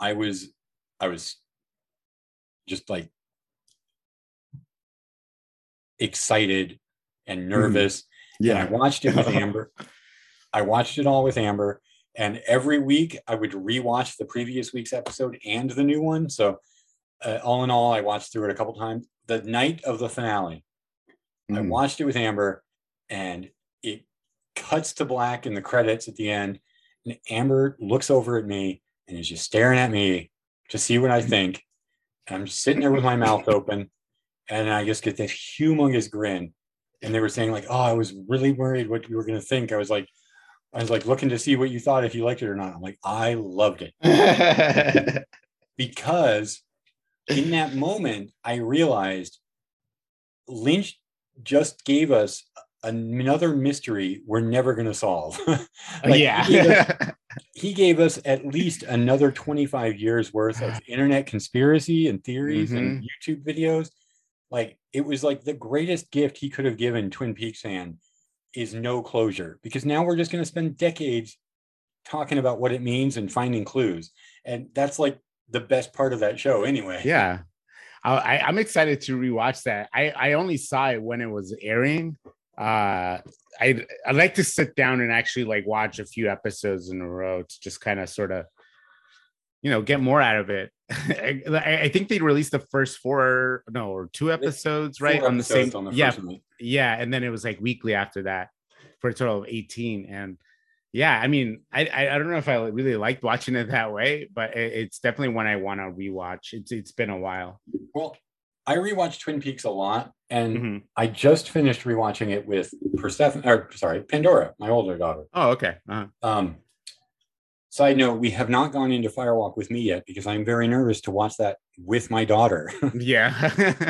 I was just like excited and nervous. Yeah. And I watched it with Amber. I watched it all with Amber. And every week I would rewatch the previous week's episode and the new one. So all in all, I watched through it a couple times. The night of the finale, I watched it with Amber, and it cuts to black in the credits at the end. And Amber looks over at me and is just staring at me to see what I think. And I'm just sitting there with my mouth open, and I just get this humongous grin. And they were saying like, oh, I was really worried what you were going to think. I was like looking to see what you thought, if you liked it or not. I'm like, I loved it. Because in that moment, I realized Lynch just gave us another mystery we're never going to solve. Like, yeah. He gave us at least another 25 years worth of internet conspiracy and theories and YouTube videos. Like, it was like the greatest gift he could have given Twin Peaks fan is no closure, because now we're just going to spend decades talking about what it means and finding clues. And that's like the best part of that show anyway. Yeah. I'm excited to rewatch that. I only saw it when it was airing. I'd like to sit down and actually like watch a few episodes in a row to just kind of sort of, you know, get more out of it. I think they released the first two episodes, right? Four on the same. On the first one. Yeah. And then it was like weekly after that for a total of 18. And yeah, I mean, I don't know if I really liked watching it that way, but it's definitely one I want to rewatch. It's been a while. Well, I rewatch Twin Peaks a lot, and I just finished rewatching it with Pandora, my older daughter. Oh, okay. Uh-huh. Side note, we have not gone into Fire Walk with Me yet, because I'm very nervous to watch that with my daughter. Yeah.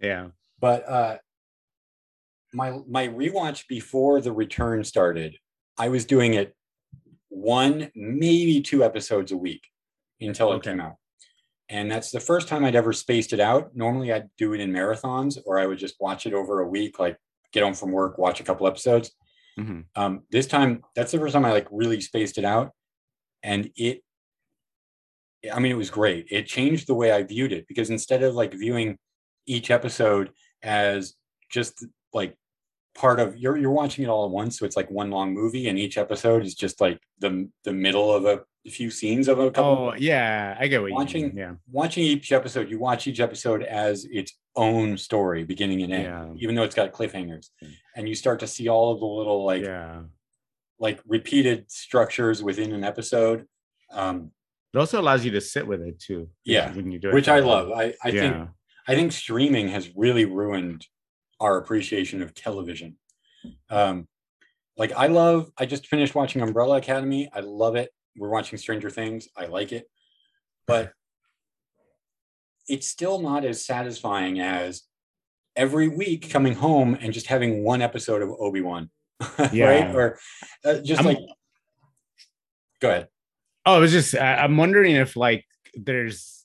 Yeah. But my rewatch before The Return started, I was doing it one, maybe two episodes a week until it came out. And that's the first time I'd ever spaced it out. Normally I'd do it in marathons, or I would just watch it over a week, like get home from work, watch a couple episodes. Mm-hmm. This time, that's the first time I like really spaced it out, and it was great. It changed the way I viewed it, because instead of like viewing each episode as just like part of you're watching it all at once, so it's like one long movie, and each episode is just like the middle of a few scenes of a couple. Oh yeah, I get what you mean. Yeah, watching each episode, you watch each episode as its own story, beginning and end, even though it's got cliffhangers, and you start to see all of the little like like repeated structures within an episode. It also allows you to sit with it too. Yeah, when you do it, which I love. I think streaming has really ruined our appreciation of television. I just finished watching Umbrella Academy. I love it. We're watching Stranger Things. I like it, but it's still not as satisfying as every week coming home and just having one episode of Obi-Wan. Yeah. Right? Or go ahead. Oh, it was just, I'm wondering if there's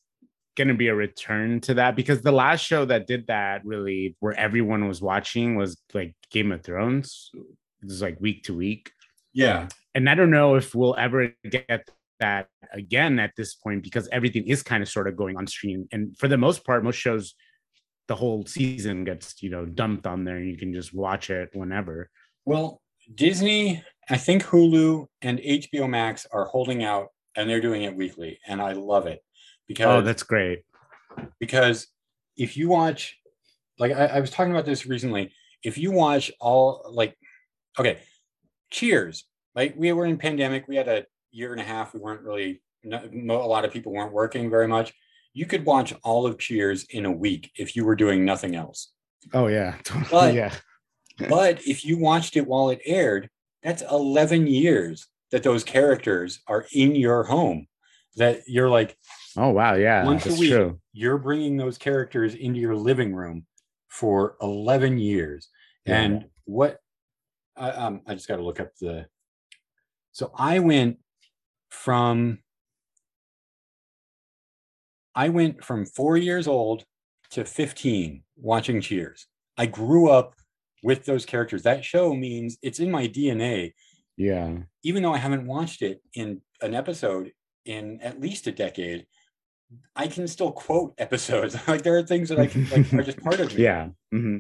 going to be a return to that, because the last show that did that really where everyone was watching was Game of Thrones. It was week to week. Yeah. And I don't know if we'll ever get that again at this point, because everything is kind of sort of going on stream. And for the most part, most shows, the whole season gets, dumped on there and you can just watch it whenever. Well, Disney, I think Hulu and HBO Max are holding out and they're doing it weekly. And I love it because... Oh, that's great. Because if you watch, I was talking about this recently. If you watch all, Cheers, we were in pandemic. We had a year and a half. We weren't really, a lot of people weren't working very much. You could watch all of Cheers in a week if you were doing nothing else. Oh, yeah. But, yeah. But if you watched it while it aired, that's 11 years that those characters are in your home, that you're oh, wow. Yeah. Once a week, true. You're bringing those characters into your living room for 11 years. Yeah. And what I just got to look up so I went from 4 years old to 15 watching Cheers. I grew up with those characters. That show means it's in my DNA. Yeah. Even though I haven't watched it in an episode in at least a decade, I can still quote episodes. There are things that I can are just part of me. Yeah. Mm-hmm.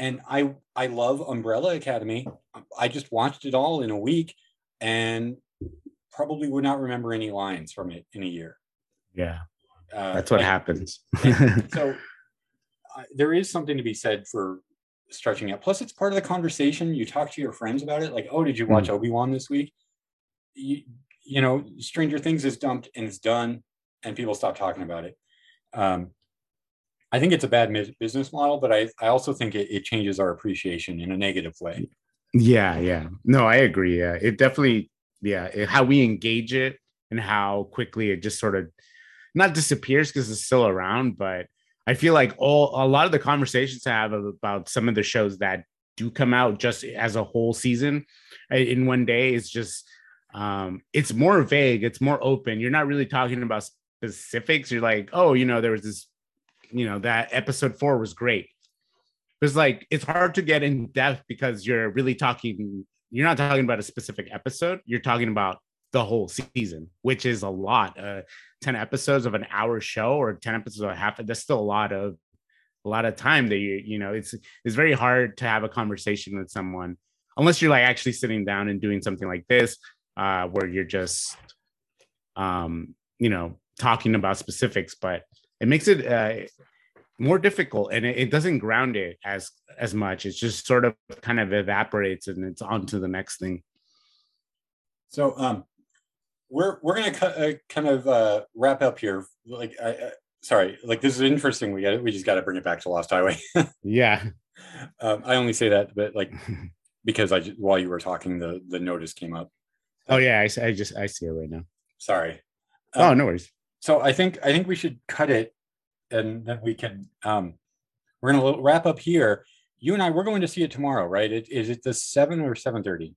And I love Umbrella Academy. I just watched it all in a week and probably would not remember any lines from it in a year. Yeah. That's what happens. So there is something to be said for stretching out. Plus, it's part of the conversation. You talk to your friends about it. Oh, did you watch Obi-Wan this week? You know, Stranger Things is dumped and it's done and people stop talking about it. I think it's a bad business model, but I also think it changes our appreciation in a negative way. Yeah, yeah. No, I agree. Yeah, it definitely, how we engage it and how quickly it just sort of not disappears because it's still around, but I feel a lot of the conversations I have about some of the shows that do come out just as a whole season in one day is just, it's more vague. It's more open. You're not really talking about specifics. You're there was this, that episode 4 was great. It's it's hard to get in depth because you're not talking about a specific episode. You're talking about the whole season, which is a lot. 10 episodes of an hour show or 10 episodes of half. That's still a lot of time that you it's very hard to have a conversation with someone unless you're actually sitting down and doing something like this, where you're just, talking about specifics, but it makes it more difficult, and it doesn't ground it as much. It's just sort of kind of evaporates, and it's on to the next thing. So we're going to wrap up here. This is interesting. We just got to bring it back to Lost Highway. Yeah, I only say that, but because while you were talking, the notice came up. Oh yeah, I see it right now. Sorry. Oh, no worries. So I think we should cut it, and then we can. We're going to wrap up here. You and I, we're going to see it tomorrow, right? Is it the 7 or 7:30?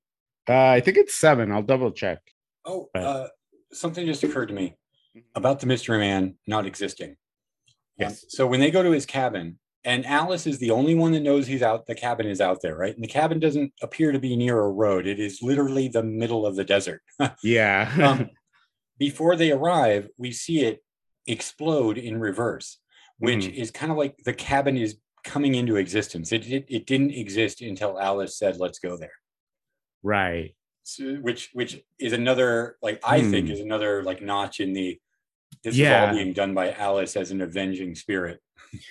I think it's 7. I'll double check. Oh, something just occurred to me about the Mystery Man not existing. Yes. So when they go to his cabin, and Alice is the only one that knows he's out. The cabin is out there, right? And the cabin doesn't appear to be near a road. It is literally the middle of the desert. Yeah. Before they arrive, we see it explode in reverse, which is kind of the cabin is coming into existence. It didn't exist until Alice said, "Let's go there." Right. So, which is another I think is another notch in the This is all being done by Alice as an avenging spirit.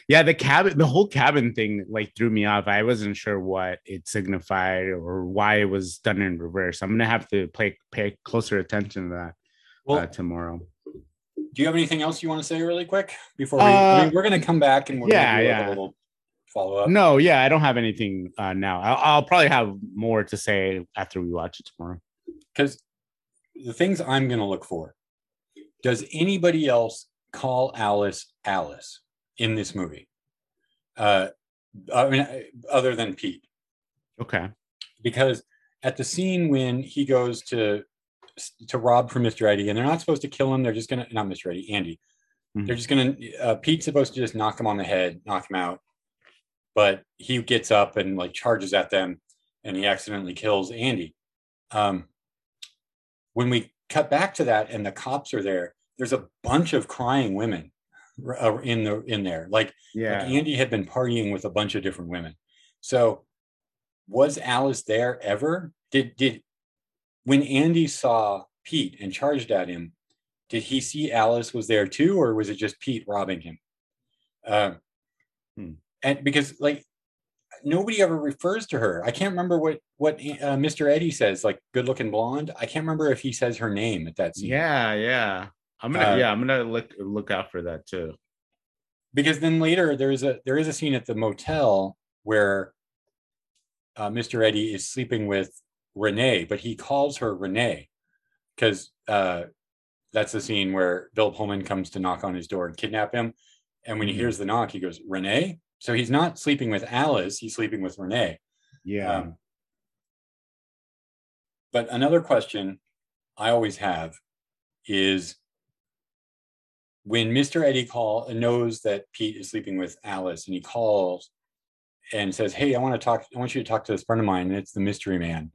Yeah, the cabin, the whole cabin thing like threw me off. I wasn't sure what it signified or why it was done in reverse. I'm gonna have to pay closer attention to that tomorrow. Do you have anything else you want to say really quick before we? I mean, we're gonna come back and we're gonna do like a little follow up. No, I don't have anything now. I'll probably have more to say after we watch it tomorrow. Because the things I'm gonna look for. Does anybody else call Alice in this movie? I mean, other than Pete. Okay. Because at the scene when he goes to rob for Mr. Eddie, and they're not supposed to kill him. They're just going to, not Mr. Eddie, Andy. Mm-hmm. They're just going to, Pete's supposed to just knock him on the head, knock him out. But he gets up and like charges at them and he accidentally kills Andy. When we cut back to that and the cops are there, there's a bunch of crying women in there. Like Andy had been partying with a bunch of different women. So was Alice there ever? Did when Andy saw Pete and charged at him, did he see Alice was there too, or was it just Pete robbing him? And because like nobody ever refers to her. I can't remember what Mr. Eddie says, like good looking blonde. I can't remember if he says her name at that scene. Yeah. I'm gonna look out for that too. Because then later there is a scene at the motel where Mr. Eddie is sleeping with Renee, but he calls her Renee because that's the scene where Bill Pullman comes to knock on his door and kidnap him. And when he hears the knock, he goes, Renee? So he's not sleeping with Alice, he's sleeping with Renee. Yeah. But another question I always have is when Mr. Eddie knows that Pete is sleeping with Alice and he calls and says, hey, I want you to talk to this friend of mine, and it's the Mystery Man.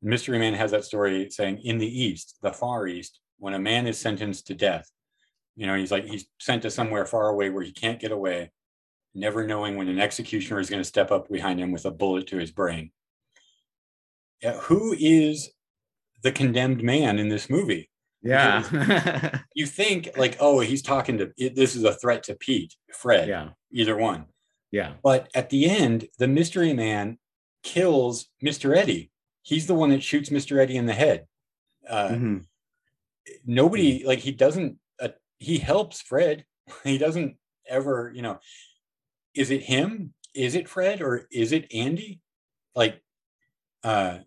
The Mystery Man has that story saying in the East, the Far East, when a man is sentenced to death, he's sent to somewhere far away where he can't get away, never knowing when an executioner is going to step up behind him with a bullet to his brain. Who is the condemned man in this movie? Yeah. You think like, oh, he's talking to, this is a threat to Pete, Fred, either one. Yeah. But at the end, the Mystery Man kills Mr. Eddie. He's the one that shoots Mr. Eddie in the head. Nobody, like he doesn't, he helps Fred. He doesn't ever, is it him? Is it Fred? Or is it Andy? Like, wow.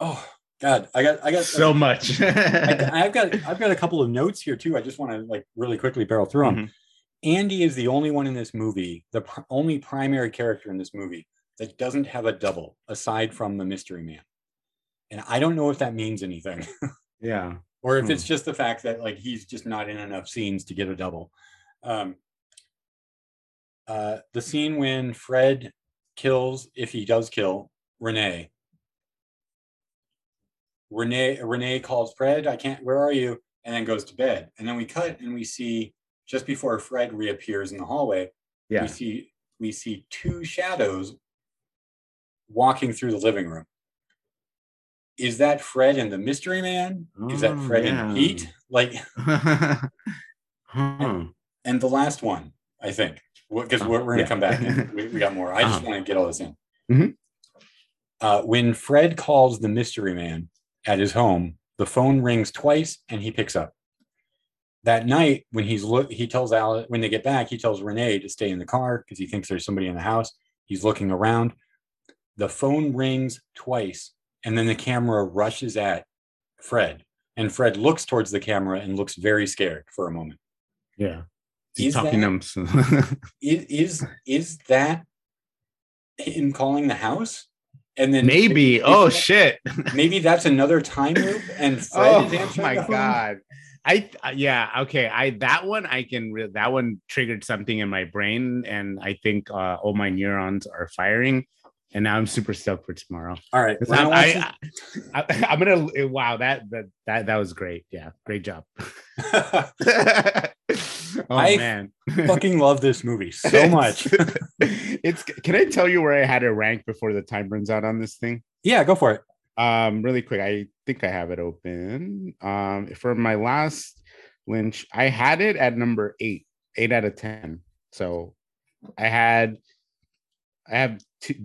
Oh God. I got so much. I've got a couple of notes here too. I just want to like really quickly barrel through them. Andy is the only one in this movie, the only primary character in this movie that doesn't have a double aside from the Mystery Man. And I don't know if that means anything. Yeah. Or if it's just the fact that like, he's just not in enough scenes to get a double. The scene when Fred kills, if he does kill, Renee calls Fred, where are you? And then goes to bed. And then we cut and we see just before Fred reappears in the hallway, we see two shadows walking through the living room. Is that Fred and the Mystery Man? Is that Fred and Pete? Like, and the last one, I think, because we're going to come back and we got more. I just want to get all this in. When Fred calls the Mystery Man at his home, the phone rings twice and he picks up. That night, when he tells Alice, when they get back, he tells Renee to stay in the car because he thinks there's somebody in the house. He's looking around. The phone rings twice, and then the camera rushes at Fred, and Fred looks towards the camera and looks very scared for a moment. Yeah, he's talking to him. Is that him calling the house? And then maybe shit. Maybe that's another time loop. And Fred is my God. That one triggered something in my brain, and I think all my neurons are firing, and now I'm super stoked for tomorrow. All right, well, I'm gonna. Wow, that was great. Yeah, great job. Man, fucking love this movie so much. Can I tell you where I had it ranked before the time runs out on this thing? Yeah, go for it. Really quick, I think I have it open. For my last Lynch. I had it at number 8 out of 10. So I have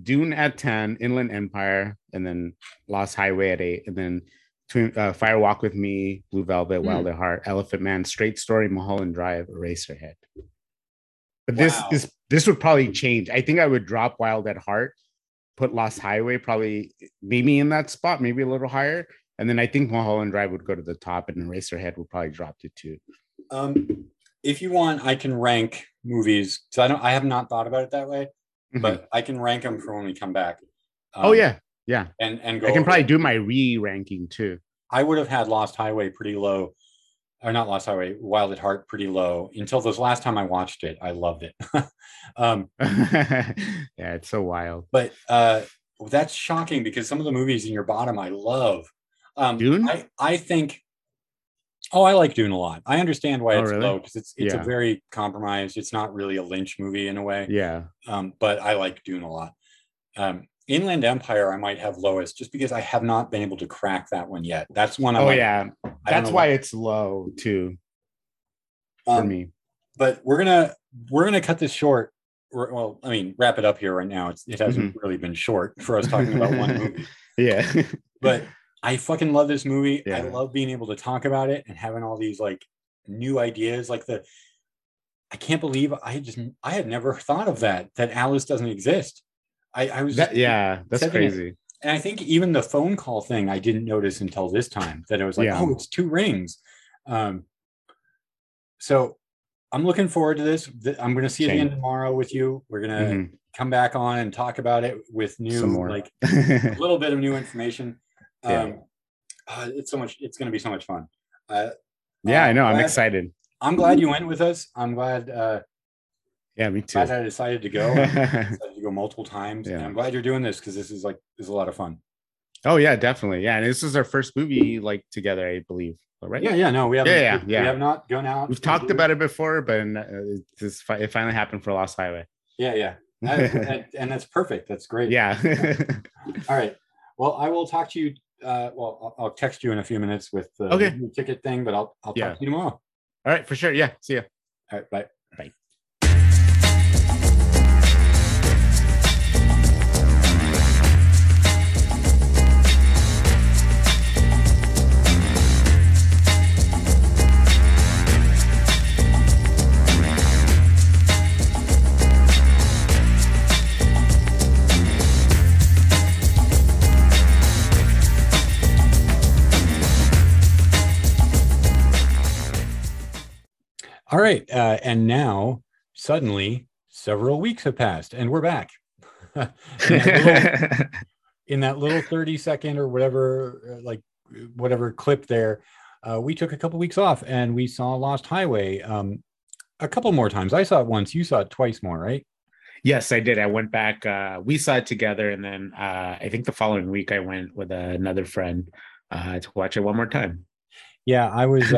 Dune at 10, Inland Empire, and then Lost Highway at 8, and then Fire Walk with Me, Blue Velvet, Wild at Heart, Elephant Man, Straight Story, Mulholland Drive, Eraserhead. But this would probably change. I think I would drop Wild at Heart, put Lost Highway probably maybe in that spot, maybe a little higher, and then I think Mulholland Drive would go to the top, and Eraserhead would probably drop to 2. If you want, I can rank movies. So I have not thought about it that way, but I can rank them for when we come back. Yeah. And go I can probably do my re-ranking too. I would have had Lost Highway pretty low. Or not Lost Highway, Wild at Heart pretty low until this last time I watched it. I loved it. Yeah, it's so wild. But that's shocking because some of the movies in your bottom I love. Dune? I think, I like Dune a lot. I understand why it's low because it's a very compromised. It's not really a Lynch movie in a way. Yeah. But I like Dune a lot. Inland Empire I might have lowest just because I have not been able to crack that one yet. That's one I'm that's why it's low too for me. But we're gonna cut this short. Wrap it up here right now. It hasn't really been short for us talking about one movie. Yeah. But I fucking love this movie. Yeah. I love being able to talk about it and having all these like new ideas like I can't believe I had never thought of that Alice doesn't exist. I was that's crazy. And I think even the phone call thing I didn't notice until this time that it was like, it's 2 rings. So I'm looking forward to this. I'm going to see it again tomorrow with you. We're going to come back on and talk about it with a little bit of new information. It's going to be so much fun. I know. I'm excited. I'm glad you went with us. I'm glad. Yeah, me too. I'm glad I decided to go. Multiple times. Yeah. And I'm glad you're doing this because this is a lot of fun. Oh yeah, definitely. Yeah, and this is our first movie like together, I believe. Right? Yeah. No, we haven't. Yeah. We have not gone out. We've talked about it before, but it finally happened for Lost Highway. Yeah. And that's perfect. That's great. Yeah. All right. Well, I will talk to you. I'll text you in a few minutes with the new ticket thing, but I'll talk to you tomorrow. All right, for sure. Yeah. See ya. All right. Bye. Bye. All right. And now suddenly several weeks have passed and we're back in that little 30-second or whatever clip there. We took a couple weeks off and we saw Lost Highway a couple more times. I saw it once. You saw it twice more, right? Yes, I did. I went back. We saw it together. And then I think the following week I went with another friend to watch it one more time. Yeah, I was...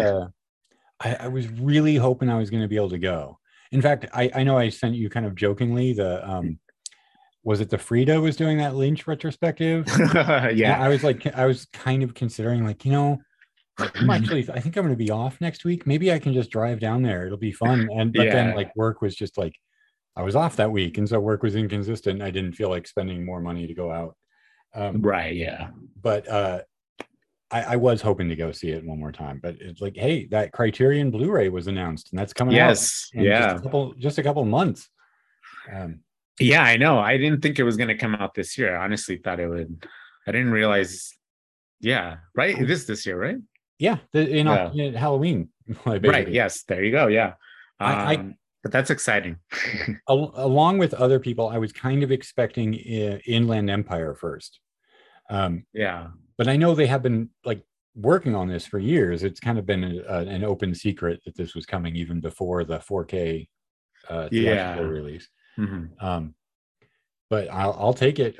I was really hoping I was going to be able to go. In fact, I know I sent you kind of jokingly the was it the Frida was doing that Lynch retrospective? Yeah. And I was kind of considering I think I'm going to be off next week. Maybe I can just drive down there. It'll be fun. And then work was just I was off that week. And so work was inconsistent. I didn't feel like spending more money to go out. Right. Yeah. But, I was hoping to go see it one more time, but it's like, hey, that Criterion Blu-ray was announced and that's coming out. Yes. Yeah. Just a couple months. Yeah, I know. I didn't think it was going to come out this year. I honestly thought it would. I didn't realize. Yeah. Right. It is this year, right? Yeah. In Halloween. Right. Yes. There you go. Yeah. But that's exciting. Along with other people, I was kind of expecting Inland Empire first. Yeah. But I know they have been working on this for years. It's kind of been an open secret that this was coming even before the 4K theatrical release. Mm-hmm. But I'll take it.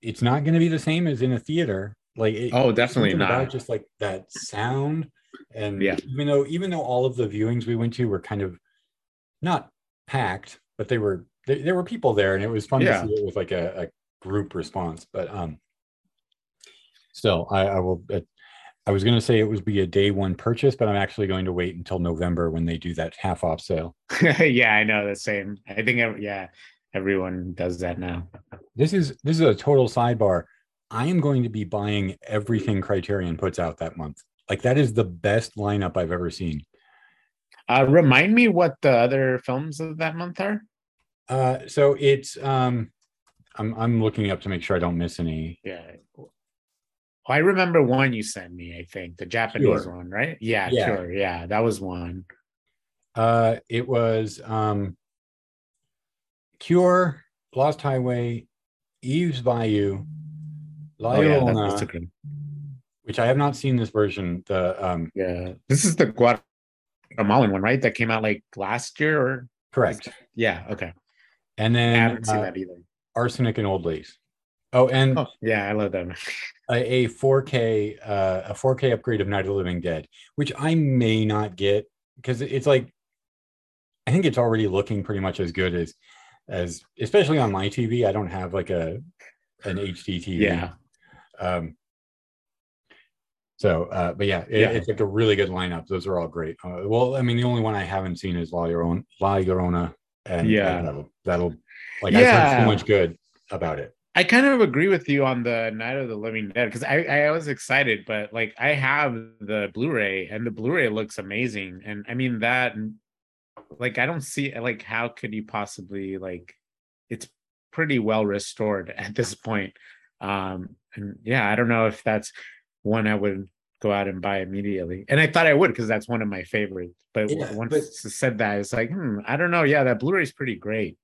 It's not going to be the same as in a theater. Definitely not. About just that sound, and even though all of the viewings we went to were kind of not packed, but they were there were people there, and it was fun to see it with a group response. But. Still, I will. I was going to say it would be a day one purchase, but I'm actually going to wait until November when they do that half off sale. Yeah, I know, the same. I think, yeah, everyone does that now. This is a total sidebar. I am going to be buying everything Criterion puts out that month. Like, that is the best lineup I've ever seen. Remind me what the other films of that month are. So it's I'm looking up to make sure I don't miss any. Yeah. I remember one you sent me, I think. The Japanese one, right? Yeah, yeah. Sure. Yeah, that was one. It was Cure, Lost Highway, Eve's Bayou, Loyola, that's good. Which I have not seen this version. This is the Guatemalan one, right? That came out like last year, or correct? Yeah, okay. And then I haven't seen that either. Arsenic and Old Lace. Oh, and yeah, I love that. A 4K, a 4K upgrade of Night of the Living Dead, which I may not get because it's like, I think it's already looking pretty much as good as especially on my TV. I don't have like an HD TV. Yeah. But yeah, it's like a really good lineup. Those are all great. Well, I mean, the only one I haven't seen is La Llorona, and yeah, I've heard so much good about it. I kind of agree with you on the Night of the Living Dead because I was excited, but like I have the Blu-ray and the Blu-ray looks amazing. And I mean that, like, I don't see, like, how could you possibly, like, it's pretty well restored at this point. And yeah, I don't know if that's one I would go out and buy immediately. And I thought I would because that's one of my favorites. But once I said that, it's like, I don't know. Yeah, that Blu-ray is pretty great.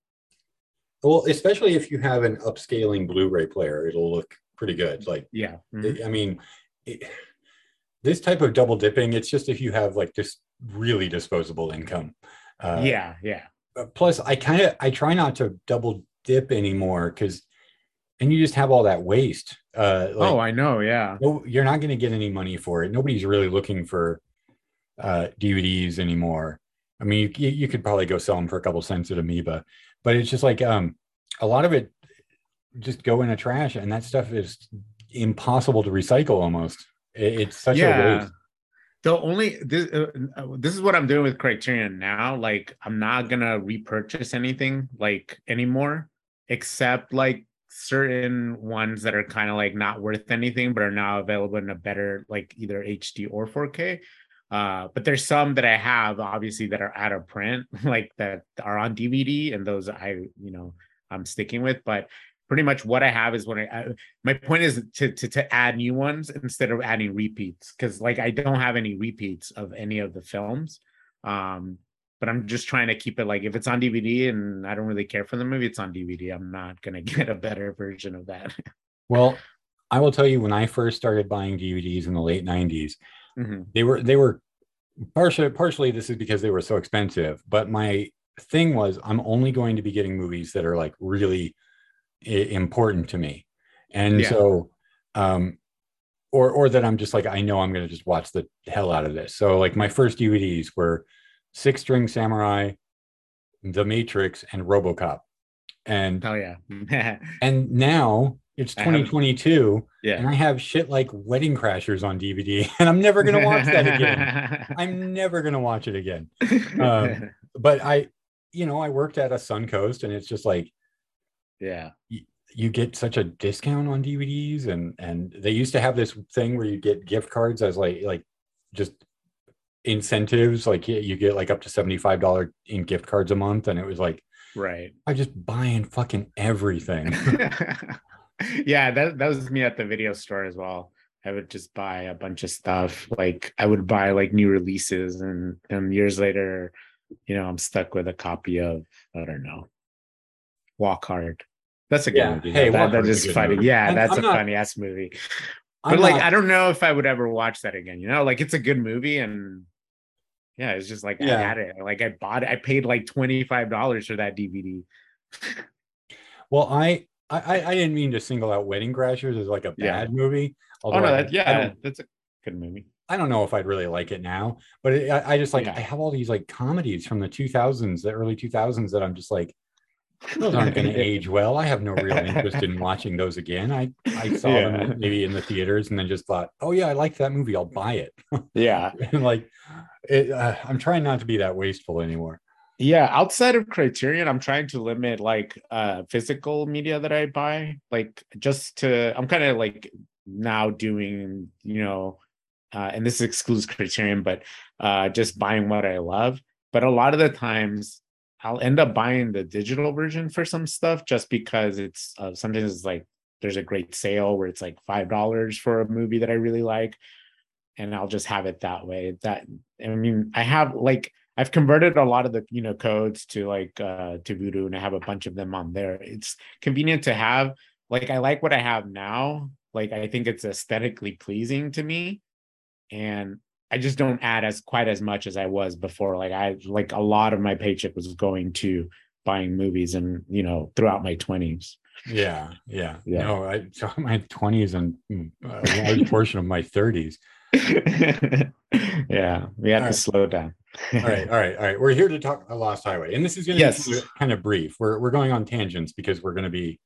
Well, especially if you have an upscaling Blu-ray player, it'll look pretty good. Like, yeah, mm-hmm. I mean, this type of double dipping, it's just if you have like this really disposable income. Yeah. Plus, I try not to double dip anymore because you just have all that waste. I know. Yeah. You're not going to get any money for it. Nobody's really looking for DVDs anymore. I mean, you could probably go sell them for a couple cents at Amoeba, but it's just like a lot of it just go in a trash, and that stuff is impossible to recycle almost. It's such a waste. This is what I'm doing with Criterion now. Like, I'm not going to repurchase anything like anymore, except like certain ones that are kind of like not worth anything, but are now available in a better, like either HD or 4K. But there's some that I have, obviously, that are out of print, like that are on DVD, and those I'm sticking with. But pretty much what I have is what my point is to add new ones instead of adding repeats, because like I don't have any repeats of any of the films. But I'm just trying to keep it like, if it's on DVD and I don't really care for the movie, it's on DVD. I'm not gonna get a better version of that. Well, I will tell you, when I first started buying DVDs in the late 90s, mm-hmm. They were partially this is because they were so expensive, but my thing was, I'm only going to be getting movies that are like really important to me. And so, or that I'm just like, I know I'm going to just watch the hell out of this. So like my first DVDs were Six String Samurai, The Matrix, and RoboCop. And and now it's 2022, and I have shit like Wedding Crashers on DVD, and I'm never going to watch that again. I'm never going to watch it again. But I worked at a Suncoast, and it's just like, you get such a discount on DVDs, and they used to have this thing where you get gift cards as like just incentives. Like you get like up to $75 in gift cards a month, and it was like, right, I'm just buying fucking everything. Yeah, that was me at the video store as well. I would just buy a bunch of stuff. Like I would buy like new releases, and years later, I'm stuck with a copy of, I don't know, Walk Hard. That's a good movie. Hey, that is funny. Movie. Yeah, that's a funny ass movie. But I don't know if I would ever watch that again. Like it's a good movie, and it's just like I had it. Like I bought it. I paid like $25 for that DVD. Well, I didn't mean to single out Wedding Crashers as like a bad movie. Although that's a good movie. I don't know if I'd really like it now, but I just I have all these like comedies from the 2000s, the early 2000s, that I'm just like, Those aren't going to age well. I have no real interest in watching those again. I saw them maybe in the theaters and then just thought, oh yeah, I liked that movie, I'll buy it. Yeah. And like, I'm trying not to be that wasteful anymore. Yeah, outside of Criterion, I'm trying to limit like physical media that I buy. Like just to, I'm kind of like now doing, you know, and this excludes Criterion, but just buying what I love. But a lot of the times, I'll end up buying the digital version for some stuff just because it's sometimes it's like there's a great sale where it's like $5 for a movie that I really like, and I'll just have it that way. That, I mean, I have like, I've converted a lot of the, you know, codes to like to Vudu, and I have a bunch of them on there. It's convenient to have. Like, I like what I have now. Like, I think it's aesthetically pleasing to me, and I just don't add as quite as much as I was before. Like I, like a lot of my paycheck was going to buying movies and, you know, throughout my 20s. Yeah. No, so my 20s and a large portion of my 30s. Yeah. We had to slow down. All right. We're here to talk a Lost Highway. And this is going to be kind of brief. We're going on tangents because we're going to be,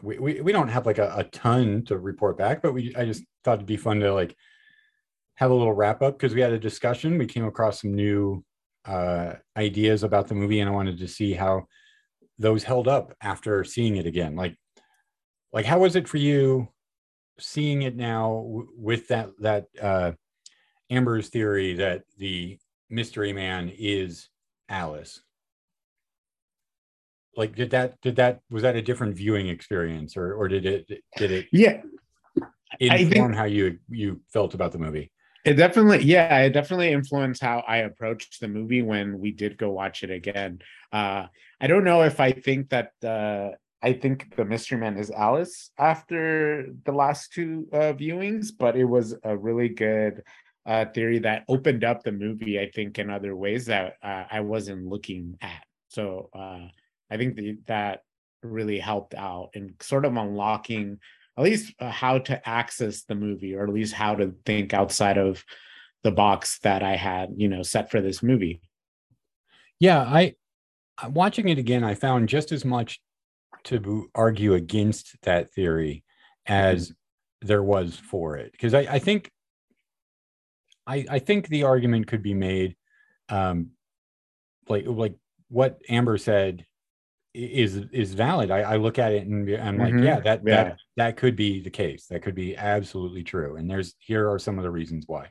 we don't have like a ton to report back, but I just thought it'd be fun to like, have a little wrap up because we had a discussion. We came across some new ideas about the movie, and I wanted to see how those held up after seeing it again. Like how was it for you seeing it now with that Amber's theory that the mystery man is Alice? Like, did that was that a different viewing experience, or did it inform how you felt about the movie? It definitely influenced how I approached the movie when we did go watch it again. I don't know if I think that I think the Mystery Man is Alice after the last two viewings, but it was a really good theory that opened up the movie, I think, in other ways that I wasn't looking at. So I think that really helped out in sort of unlocking at least how to access the movie, or at least how to think outside of the box that I had, you know, set for this movie. Yeah, I watching it again, I found just as much to argue against that theory as there was for it. Because I think the argument could be made, like what Amber said is valid. I look at it and I'm like, that could be the case. That could be absolutely true. And here are some of the reasons why.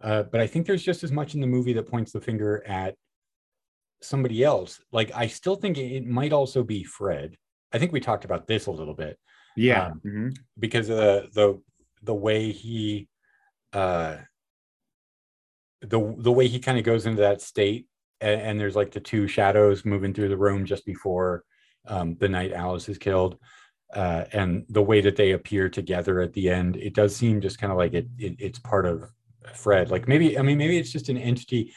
But I think there's just as much in the movie that points the finger at somebody else. Like, I still think it might also be Fred. I think we talked about this a little bit. Yeah. Because the way he the way he kind of goes into that state. And there's like the two shadows moving through the room just before the night Alice is killed, and the way that they appear together at the end, it does seem just kind of like it's part of Fred. Like maybe it's just an entity.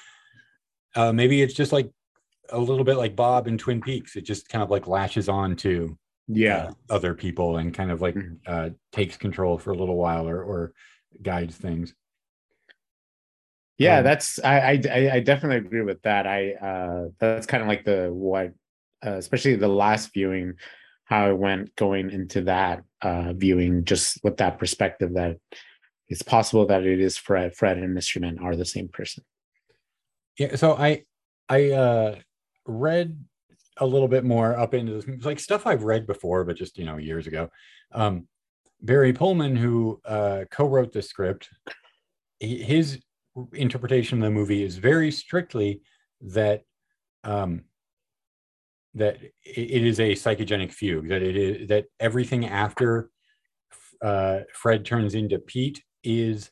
Maybe it's just like a little bit like Bob in Twin Peaks. It just kind of like latches on to other people and kind of like takes control for a little while or guides things. Yeah, that's I definitely agree with that. That's kind of like especially the last viewing, how I went going into that viewing, just with that perspective that it's possible that it is Fred and Mystery Man are the same person. Yeah, so I read a little bit more up into this, like stuff I've read before, but just, you know, years ago. Barry Pullman, who co-wrote the script, his interpretation of the movie is very strictly that that it is a psychogenic fugue, that it is that everything after Fred turns into Pete is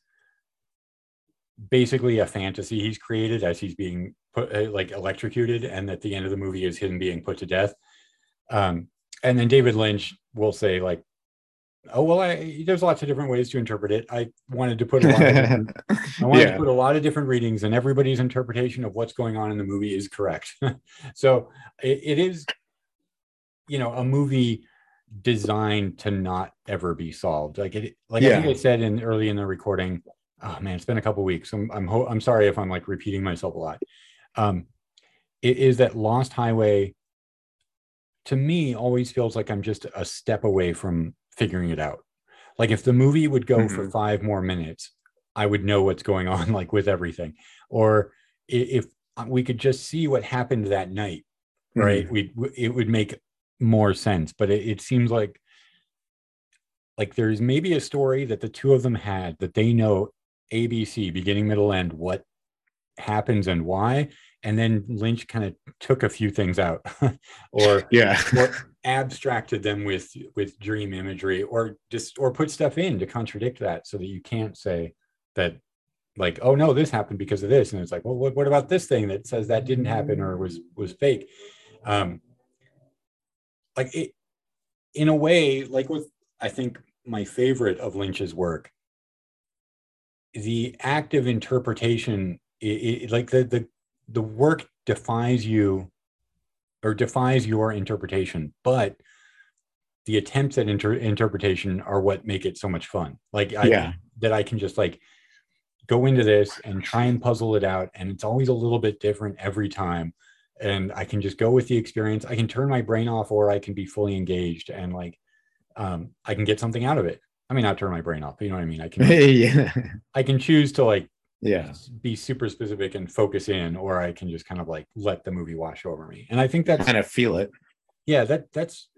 basically a fantasy he's created as he's being put electrocuted, and that the end of the movie is him being put to death. And then David Lynch will say like, oh, well, there's lots of different ways to interpret it. I wanted to put a lot of different readings, and everybody's interpretation of what's going on in the movie is correct. So it is, you know, a movie designed to not ever be solved. I think I said early in the recording, oh man, it's been a couple of weeks. I'm sorry if I'm like repeating myself a lot. It is that Lost Highway to me always feels like I'm just a step away from figuring it out. Like if the movie would go for 5 more minutes, I would know what's going on, like with everything. Or if we could just see what happened that night, right? It would make more sense. But it seems like there's maybe a story that the two of them had that they know ABC, beginning, middle, end, what happens and why. And then Lynch kind of took a few things out or abstracted them with dream imagery or put stuff in to contradict that so that you can't say that like, oh no, this happened because of this. And it's like, well, what about this thing that says that didn't happen or was fake? Like it, in a way, like with, I think my favorite of Lynch's work, the active interpretation, the work defies you or defies your interpretation, but the attempts at interpretation are what make it so much fun. That I can just like go into this and try and puzzle it out. And it's always a little bit different every time. And I can just go with the experience. I can turn my brain off or I can be fully engaged and like, I can get something out of it. I mean, not turn my brain off, but you know what I mean? I can, I can choose to like, be super specific and focus in, or I can just kind of like let the movie wash over me. And I think that's kind of feel it. Yeah. That's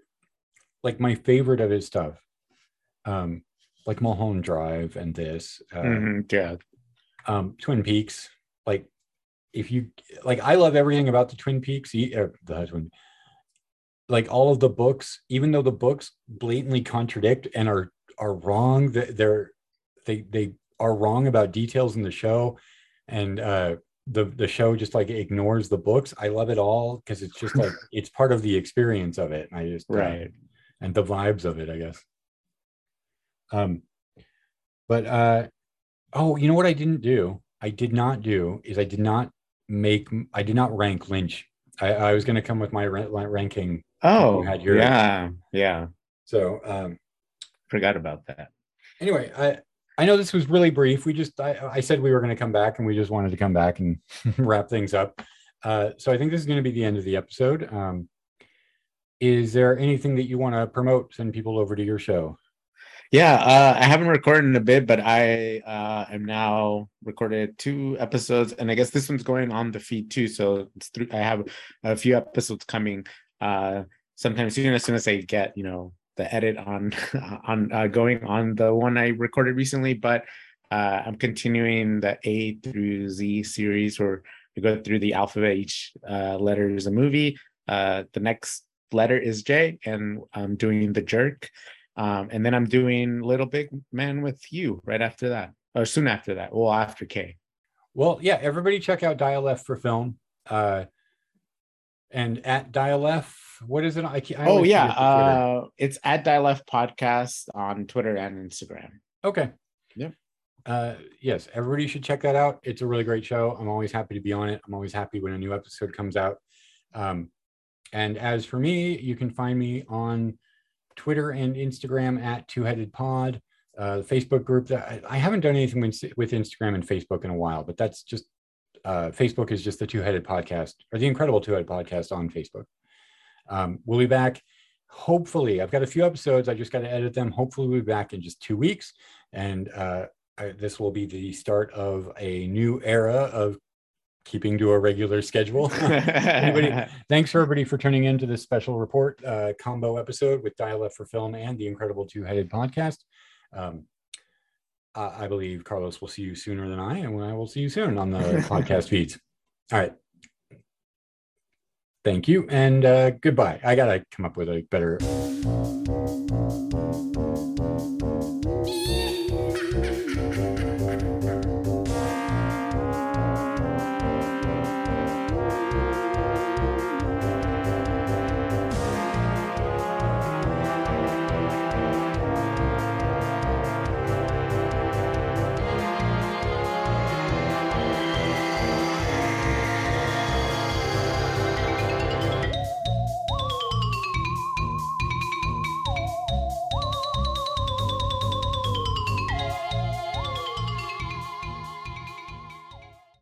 like my favorite of his stuff. Like Mulholland Drive and this, Twin Peaks. Like if you, like, I love everything about the Twin Peaks, like all of the books, even though the books blatantly contradict and are wrong, they are wrong about details in the show, and the show just like ignores the books. I love it all because it's just like it's part of the experience of it, and I just and the vibes of it, I guess. You know what I didn't do? I did not rank Lynch. I was going to come with my ranking. Oh, yeah. So forgot about that. Anyway, I know this was really brief. I said we were going to come back and we just wanted to come back and wrap things up. So I think this is going to be the end of the episode. Is there anything that you want to promote, send people over to your show? Yeah. I haven't recorded in a bit, but I am now recorded 2 episodes and I guess this one's going on the feed too. So it's I have a few episodes coming sometime soon, as soon as I get, the edit on going on the one I recorded recently, but I'm continuing the A through Z series where we go through the alphabet. Each letter is a movie. The next letter is J, and I'm doing The Jerk, and then I'm doing Little Big Man with You right after that, or soon after that. Well, after K. Well, yeah. Everybody, check out Dial F for Film, and at Dial F. What is it? It's at Dial F Podcast on Twitter and Instagram. Okay. Yeah. Yes, everybody should check that out. It's a really great show. I'm always happy to be on it. I'm always happy when a new episode comes out. And as for me, you can find me on Twitter and Instagram at Two-Headed Pod. The Facebook group that I haven't done anything with Instagram and Facebook in a while, but that's just Facebook is just the Two-Headed Podcast or the Incredible Two-Headed Podcast on Facebook. We'll be back. Hopefully, I've got a few episodes. I just got to edit them. Hopefully we'll be back in just 2 weeks. And this will be the start of a new era of keeping to a regular schedule. Thanks everybody for tuning in to this special report combo episode with Dial F for Film and the Incredible Two-Headed Podcast. I believe Carlos will see you sooner than I, and I will see you soon on the podcast feeds. All right. Thank you, and goodbye. I gotta come up with a better...